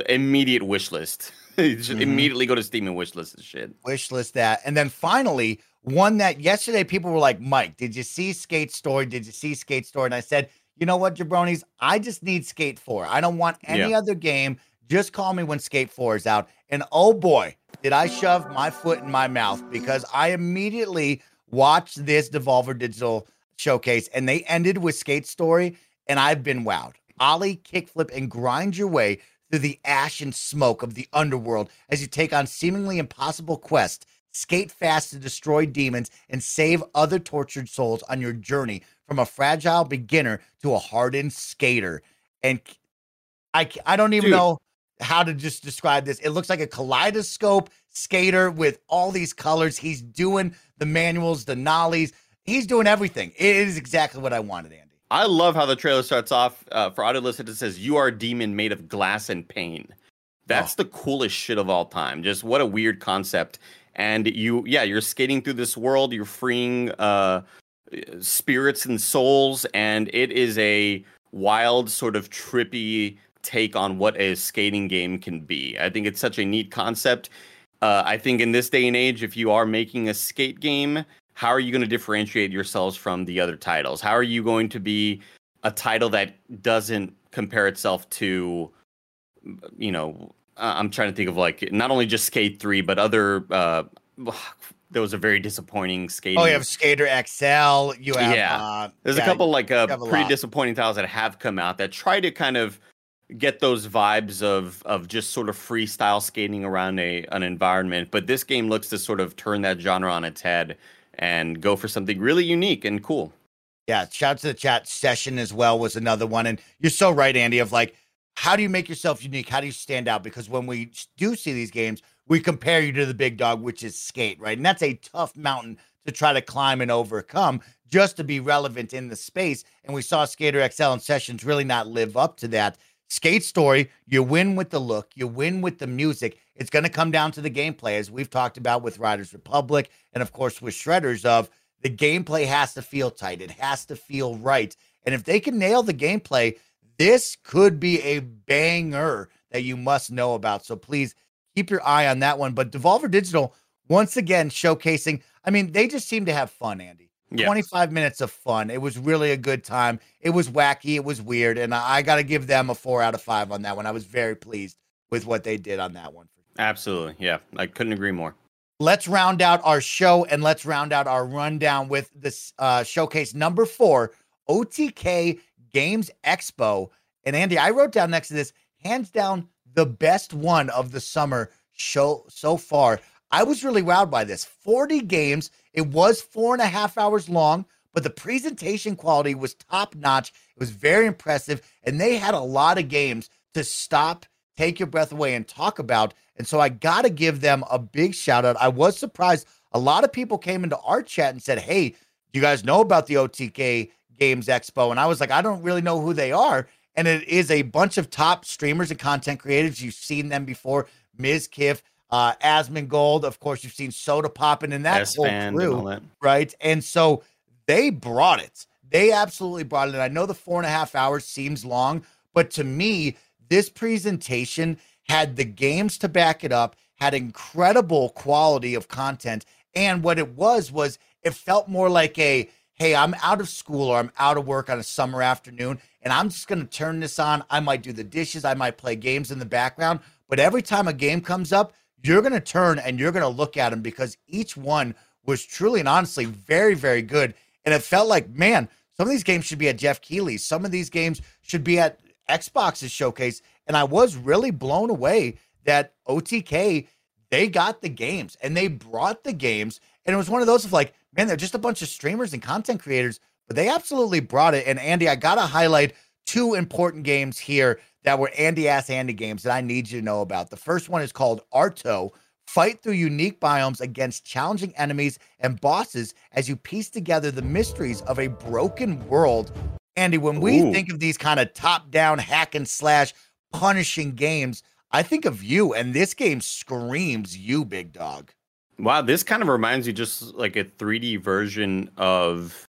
immediate wish list. Just immediately go to Steam and wishlist this shit. Wishlist that. And then finally, one that yesterday people were like, Mike, did you see Skate Story? Did you see Skate Story? And I said, you know what, jabronis? I just need Skate 4. I don't want any other game. Just call me when Skate 4 is out. And oh boy, did I shove my foot in my mouth, because I immediately watched this Devolver Digital showcase and they ended with Skate Story, and I've been wowed. Ollie, kickflip, and grind your way through the ash and smoke of the underworld as you take on seemingly impossible quests, skate fast to destroy demons, and save other tortured souls on your journey from a fragile beginner to a hardened skater. And I don't even know how to just describe this. It looks like a kaleidoscope skater with all these colors. He's doing the manuals, the nollies. He's doing everything. It is exactly what I wanted, Andy. I love how the trailer starts off. For audio listeners, it says, "You are a demon made of glass and pain." That's the coolest shit of all time. Just what a weird concept. And you're skating through this world. You're freeing spirits and souls. And it is a wild, sort of trippy take on what a skating game can be. I think it's such a neat concept. I think in this day and age, if you are making a skate game, how are you going to differentiate yourselves from the other titles? How are you going to be a title that doesn't compare itself to, you know, I'm trying to think of, like, not only just Skate 3, but other, there was a very disappointing skating. Oh, you have Skater XL. You have, there's a couple, like, pretty disappointing titles that have come out that try to kind of get those vibes of just sort of freestyle skating around an environment. But this game looks to sort of turn that genre on its head and go for something really unique and cool. Yeah, shout out to the chat. Session as well was another one. And you're so right, Andy, of like, how do you make yourself unique? How do you stand out? Because when we do see these games, we compare you to the big dog, which is Skate, right? And that's a tough mountain to try to climb and overcome just to be relevant in the space. And we saw Skater XL and Sessions really not live up to that. Skate Story, you win with the look, you win with the music. It's going to come down to the gameplay, as we've talked about with Riders Republic and, of course, with Shredders, of the gameplay has to feel tight. It has to feel right. And if they can nail the gameplay, this could be a banger that you must know about. So please keep your eye on that one. But Devolver Digital, once again, showcasing, I mean, they just seem to have fun, Andy. Yes. 25 minutes of fun. It was really a good time. It was wacky. It was weird. And I got to give them a 4 out of 5 on that one. I was very pleased with what they did on that one. Absolutely. Yeah. I couldn't agree more. Let's round out our show and let's round out our rundown with this showcase number 4, OTK Games Expo. And Andy, I wrote down next to this, hands down the best one of the summer show so far. I was really wowed by this. 40 games. It was 4.5 hours long, but the presentation quality was top notch. It was very impressive. And they had a lot of games to stop, take your breath away, and talk about. And so I got to give them a big shout out. I was surprised. A lot of people came into our chat and said, "Hey, do you guys know about the OTK Games Expo?" And I was like, I don't really know who they are. And it is a bunch of top streamers and content creators. You've seen them before. Ms. Kiff, Asmongold, of course, you've seen Soda Poppin' and that S-Band whole crew, and that. Right? And so they brought it. They absolutely brought it. And I know the 4.5 hours seems long, but to me, this presentation had the games to back it up, had incredible quality of content, and what it was it felt more like a, hey, I'm out of school or I'm out of work on a summer afternoon, and I'm just going to turn this on. I might do the dishes. I might play games in the background. But every time a game comes up, you're going to turn and you're going to look at them, because each one was truly and honestly very, very good. And it felt like, man, some of these games should be at Jeff Keighley's. Some of these games should be at Xbox's showcase. And I was really blown away that OTK, they got the games and they brought the games. And it was one of those of like, man, they're just a bunch of streamers and content creators, but they absolutely brought it. And Andy, I got to highlight two important games here that were Andy Ask Andy games that I need you to know about. The first one is called Arto. Fight through unique biomes against challenging enemies and bosses as you piece together the mysteries of a broken world. Andy, when we think of these kind of top-down hack and slash punishing games, I think of you, and this game screams you, big dog. Wow, this kind of reminds you just like a 3D version of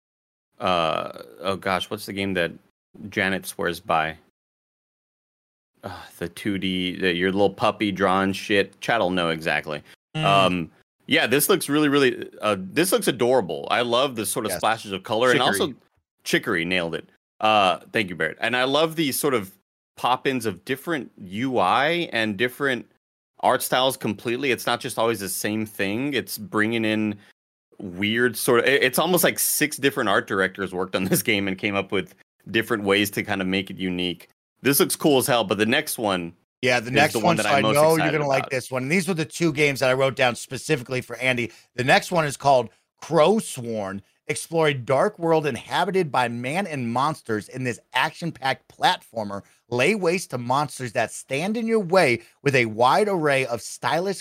oh gosh, what's the game that Janet swears by? The 2D, your little puppy drawing shit. Chat'll know exactly. Yeah, this looks really. This looks adorable. I love the sort of splashes of color, Chicory. And also Chicory nailed it. Thank you, Barrett. And I love these sort of pop-ins of different UI and different art styles completely. It's not just always the same thing. It's bringing in weird sort of... It's almost like 6 different art directors worked on this game and came up with different ways to kind of make it unique. This looks cool as hell, but the next one... Yeah, the next one, so I know you're going to like this one. And these were the 2 games that I wrote down specifically for Andy. The next one is called Crowsworn. Explore a dark world inhabited by man and monsters in this action-packed platformer. Lay waste to monsters that stand in your way with a wide array of stylish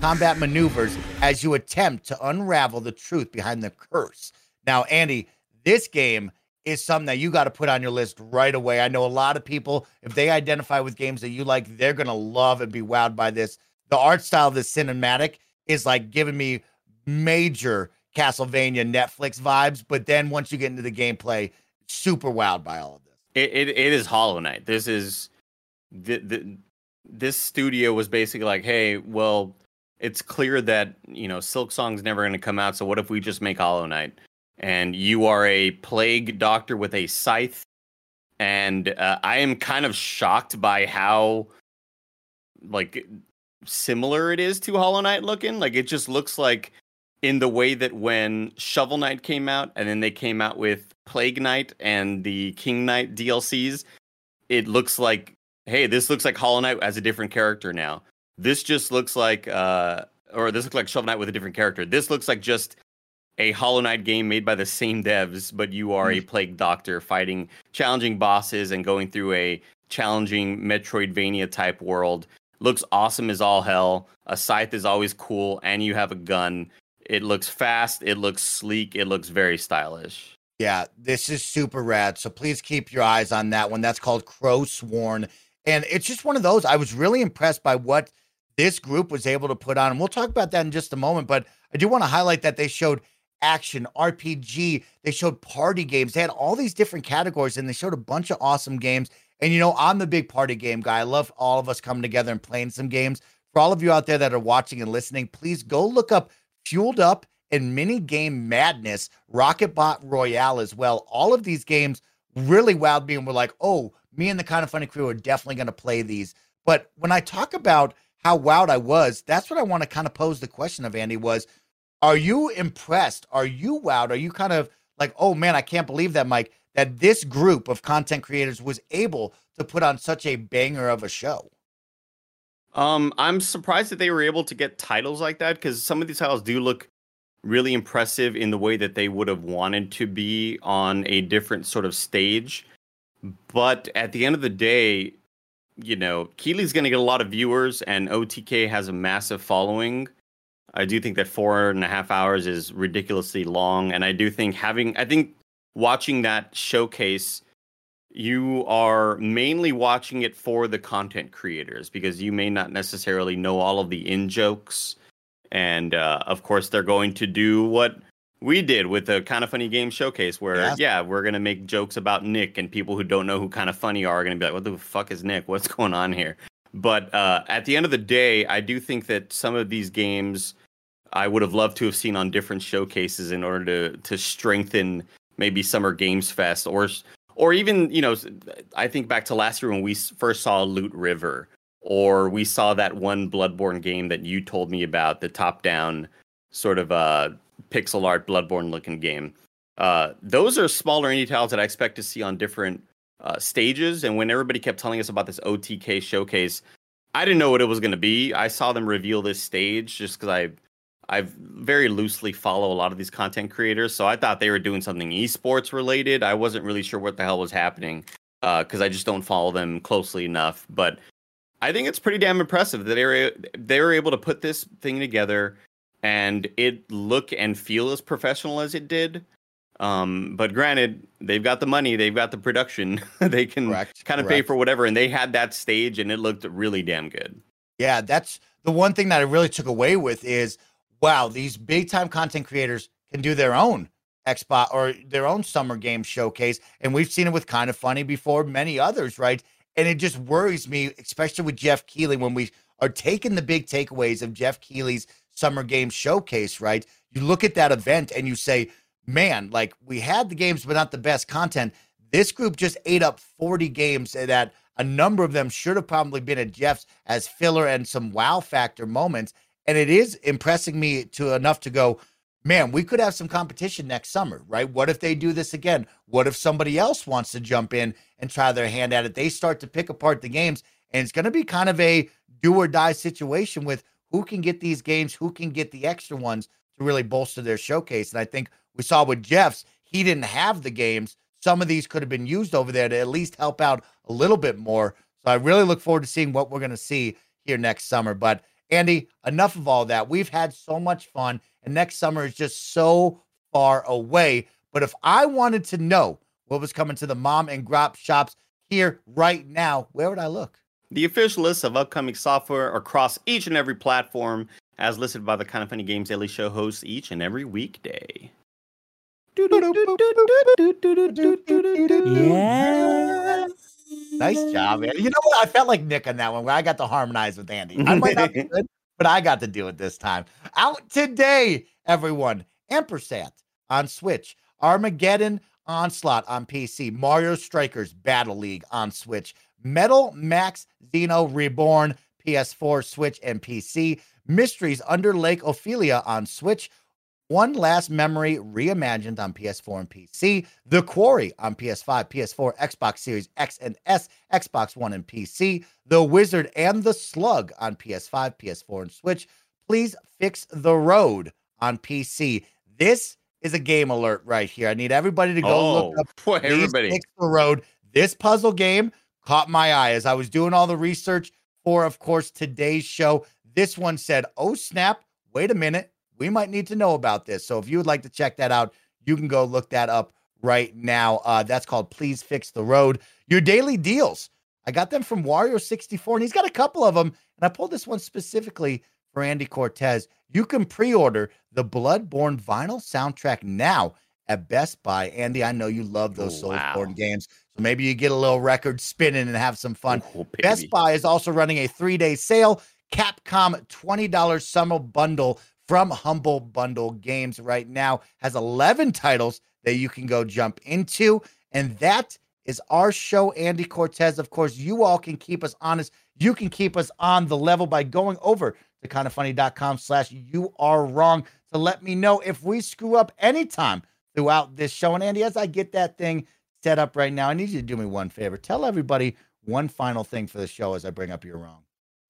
combat maneuvers as you attempt to unravel the truth behind the curse. Now, Andy, this game is something that you got to put on your list right away. I know a lot of people, if they identify with games that you like, they're going to love and be wowed by this. The art style of this cinematic is like giving me major Castlevania Netflix vibes, but then once you get into the gameplay, super wowed by all of this. It is Hollow Knight. This is this studio was basically like, hey, well, it's clear that, you know, Silk Song's never going to come out, so what if we just make Hollow Knight? And you are a plague doctor with a scythe, and I am kind of shocked by how like similar it is to Hollow Knight looking. Like, it just looks like, in the way that when Shovel Knight came out, and then they came out with Plague Knight and the King Knight DLCs, it looks like, hey, this looks like Hollow Knight as a different character now. This just looks like, or this looks like Shovel Knight with a different character. This looks like just a Hollow Knight game made by the same devs, but you are a plague doctor fighting challenging bosses and going through a challenging Metroidvania-type world. Looks awesome as all hell. A scythe is always cool, and you have a gun. It looks fast, it looks sleek, it looks very stylish. Yeah, this is super rad. So please keep your eyes on that one. That's called Crowsworn. And it's just one of those. I was really impressed by what this group was able to put on. And we'll talk about that in just a moment. But I do want to highlight that they showed action, RPG, they showed party games. They had all these different categories, and they showed a bunch of awesome games. And, you know, I'm the big party game guy. I love all of us coming together and playing some games. For all of you out there that are watching and listening, please go look up Fueled Up and Mini Game Madness, Rocketbot Royale as well. All of these games really wowed me, and we're like, oh, me and the Kind of Funny crew are definitely going to play these. But when I talk about how wowed I was, that's what I want to kind of pose the question of, Andy, was, are you impressed? Are you wowed? Are you kind of like, oh, man, I can't believe that, Mike, that this group of content creators was able to put on such a banger of a show? I'm surprised that they were able to get titles like that, because some of these titles do look really impressive in the way that they would have wanted to be on a different sort of stage. But at the end of the day, you know, Keely's going to get a lot of viewers, and OTK has a massive following. I do think that 4.5 hours is ridiculously long, and I do think watching that showcase, you are mainly watching it for the content creators, because you may not necessarily know all of the in-jokes. And, of course, they're going to do what we did with the Kinda Funny Game Showcase, where, we're going to make jokes about Nick, and people who don't know who Kinda Funny are going to be like, what the fuck is Nick? What's going on here? But at the end of the day, I do think that some of these games I would have loved to have seen on different showcases in order to strengthen maybe Summer Games Fest, or even, you know, I think back to last year when we first saw Loot River, or we saw that one Bloodborne game that you told me about, the top-down sort of pixel art Bloodborne-looking game. Those are smaller indie titles that I expect to see on different stages. And when everybody kept telling us about this OTK showcase, I didn't know what it was going to be. I saw them reveal this stage just because I very loosely follow a lot of these content creators, so I thought they were doing something esports related. I wasn't really sure what the hell was happening, because I just don't follow them closely enough. But I think it's pretty damn impressive that they were able to put this thing together and it look and feel as professional as it did. But granted, they've got the money, they've got the production, they can kind of pay for whatever. And they had that stage and it looked really damn good. Yeah, that's the one thing that I really took away with is, wow, these big time content creators can do their own Xbox or their own summer game showcase. And we've seen it with Kinda Funny before, many others, right? And it just worries me, especially with Jeff Keighley, when we are taking the big takeaways of Jeff Keighley's summer game showcase, right? You look at that event and you say, man, like we had the games, but not the best content. This group just ate up 40 games that a number of them should have probably been at Jeff's as filler and some wow factor moments. And it is impressing me to enough to go, man, we could have some competition next summer, right? What if they do this again? What if somebody else wants to jump in and try their hand at it? They start to pick apart the games, and it's going to be kind of a do or die situation with who can get these games, who can get the extra ones to really bolster their showcase. And I think we saw with Jeff's, he didn't have the games. Some of these could have been used over there to at least help out a little bit more. So I really look forward to seeing what we're going to see here next summer. But Andy, enough of all that. We've had so much fun, and next summer is just so far away. But if I wanted to know what was coming to the mom and grop shops here right now, where would I look? The official lists of upcoming software across each and every platform as listed by the Kinda Funny Games Daily Show hosts each and every weekday. Yeah. Nice job, man. You know what? I felt like Nick on that one where I got to harmonize with Andy. I might not be good, but I got to do it this time. Out today, everyone. Ampersat on Switch. Armageddon Onslaught on PC. Mario Strikers Battle League on Switch. Metal Max Xeno Reborn PS4, Switch, and PC. Mysteries Under Lake Ophelia on Switch. One Last Memory Reimagined on PS4 and PC. The Quarry on PS5, PS4, Xbox Series X and S, Xbox One and PC. The Wizard and the Slug on PS5, PS4, and Switch. Please Fix the Road on PC. This is a game alert right here. I need everybody to go look up Please Fix the Road. This puzzle game caught my eye as I was doing all the research for, of course, today's show. This one said, oh, snap, wait a minute. We might need to know about this. So if you would like to check that out, you can go look that up right now. That's called Please Fix the Road. Your daily deals. I got them from Wario64, and he's got a couple of them. And I pulled this one specifically for Andy Cortez. You can pre-order the Bloodborne vinyl soundtrack now at Best Buy. Andy, I know you love those Soulsborne games. So maybe you get a little record spinning and have some fun. Oh, Best Buy is also running a 3-day sale. Capcom $20 summer bundle from Humble Bundle Games right now has 11 titles that you can go jump into. And that is our show, Andy Cortez. Of course, you all can keep us honest. You can keep us on the level by going over to kindafunny.com/youarewrong to let me know if we screw up anytime throughout this show. And Andy, as I get that thing set up right now, I need you to do me one favor. Tell everybody one final thing for the show as I bring up your wrong.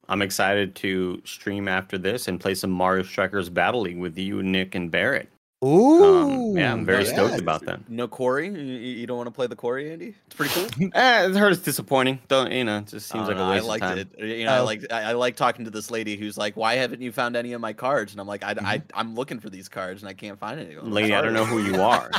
I'm excited to stream after this and play some Mario Strikers Battle League with you, Nick, and Barrett. Ooh. Yeah, I'm very stoked about that. No Corey? You don't want to play the Corey, Andy? It's pretty cool. I heard it's disappointing. Don't, you know, it just seems like a waste of time. It. You know, I like talking to this lady who's like, why haven't you found any of my cards? And I'm like, I'm looking for these cards and I can't find any of them. Lady, I don't know who you are.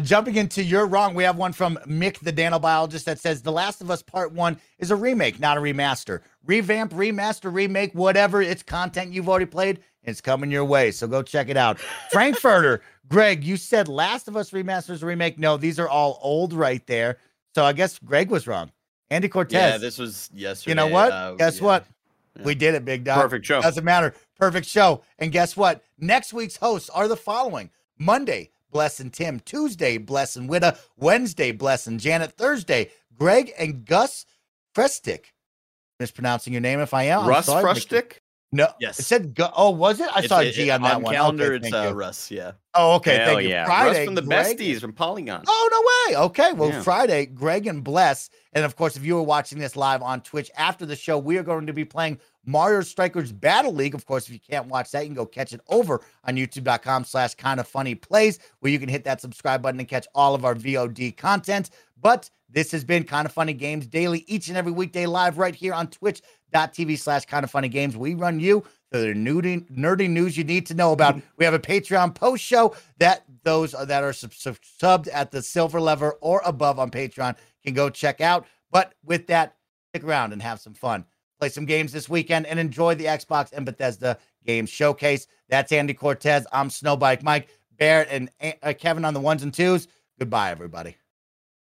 Jumping into your wrong, we have one from Mick the Danobiologist that says The Last of Us Part One is a remake, not a remaster. Revamp, remaster, remake, whatever. It's content you've already played. It's coming your way, so go check it out. Frankfurter, Greg, you said Last of Us remasters remake. No, these are all old right there. So I guess Greg was wrong. Andy Cortez. Yeah, this was yesterday. You know what? Guess what? Yeah. We did it, big dog. Perfect show. Doesn't matter. Perfect show. And guess what? Next week's hosts are the following. Monday, Bless and Tim. Tuesday, Bless and Witta. Wednesday, Bless and Janet. Thursday, Greg and Gus Frestick. Mispronouncing your name if I am. Russ Frestick? No, yes. It said, was it? I saw a G on that one. On calendar, it's Russ, yeah. Oh, okay, thank you. Yeah. Friday, Russ from the Besties, from Polygon. Oh, no way. Okay, well, yeah. Friday, Greg and Bless. And, of course, if you are watching this live on Twitch after the show, we are going to be playing Mario Strikers Battle League. Of course, if you can't watch that, you can go catch it over on youtube.com/kindafunnyplays, where you can hit that subscribe button and catch all of our VOD content. But this has been Kinda Funny Games Daily, each and every weekday live right here on twitch.tv/kindafunnygames. We run you the nerdy news you need to know about. We have a Patreon post show that those that are subbed at the silver level or above on Patreon can go check out. But with that, stick around and have some fun. Play some games this weekend and enjoy the Xbox and Bethesda Game Showcase. That's Andy Cortez. I'm Snowbike Mike. Barrett and Kevin on the ones and twos. Goodbye, everybody.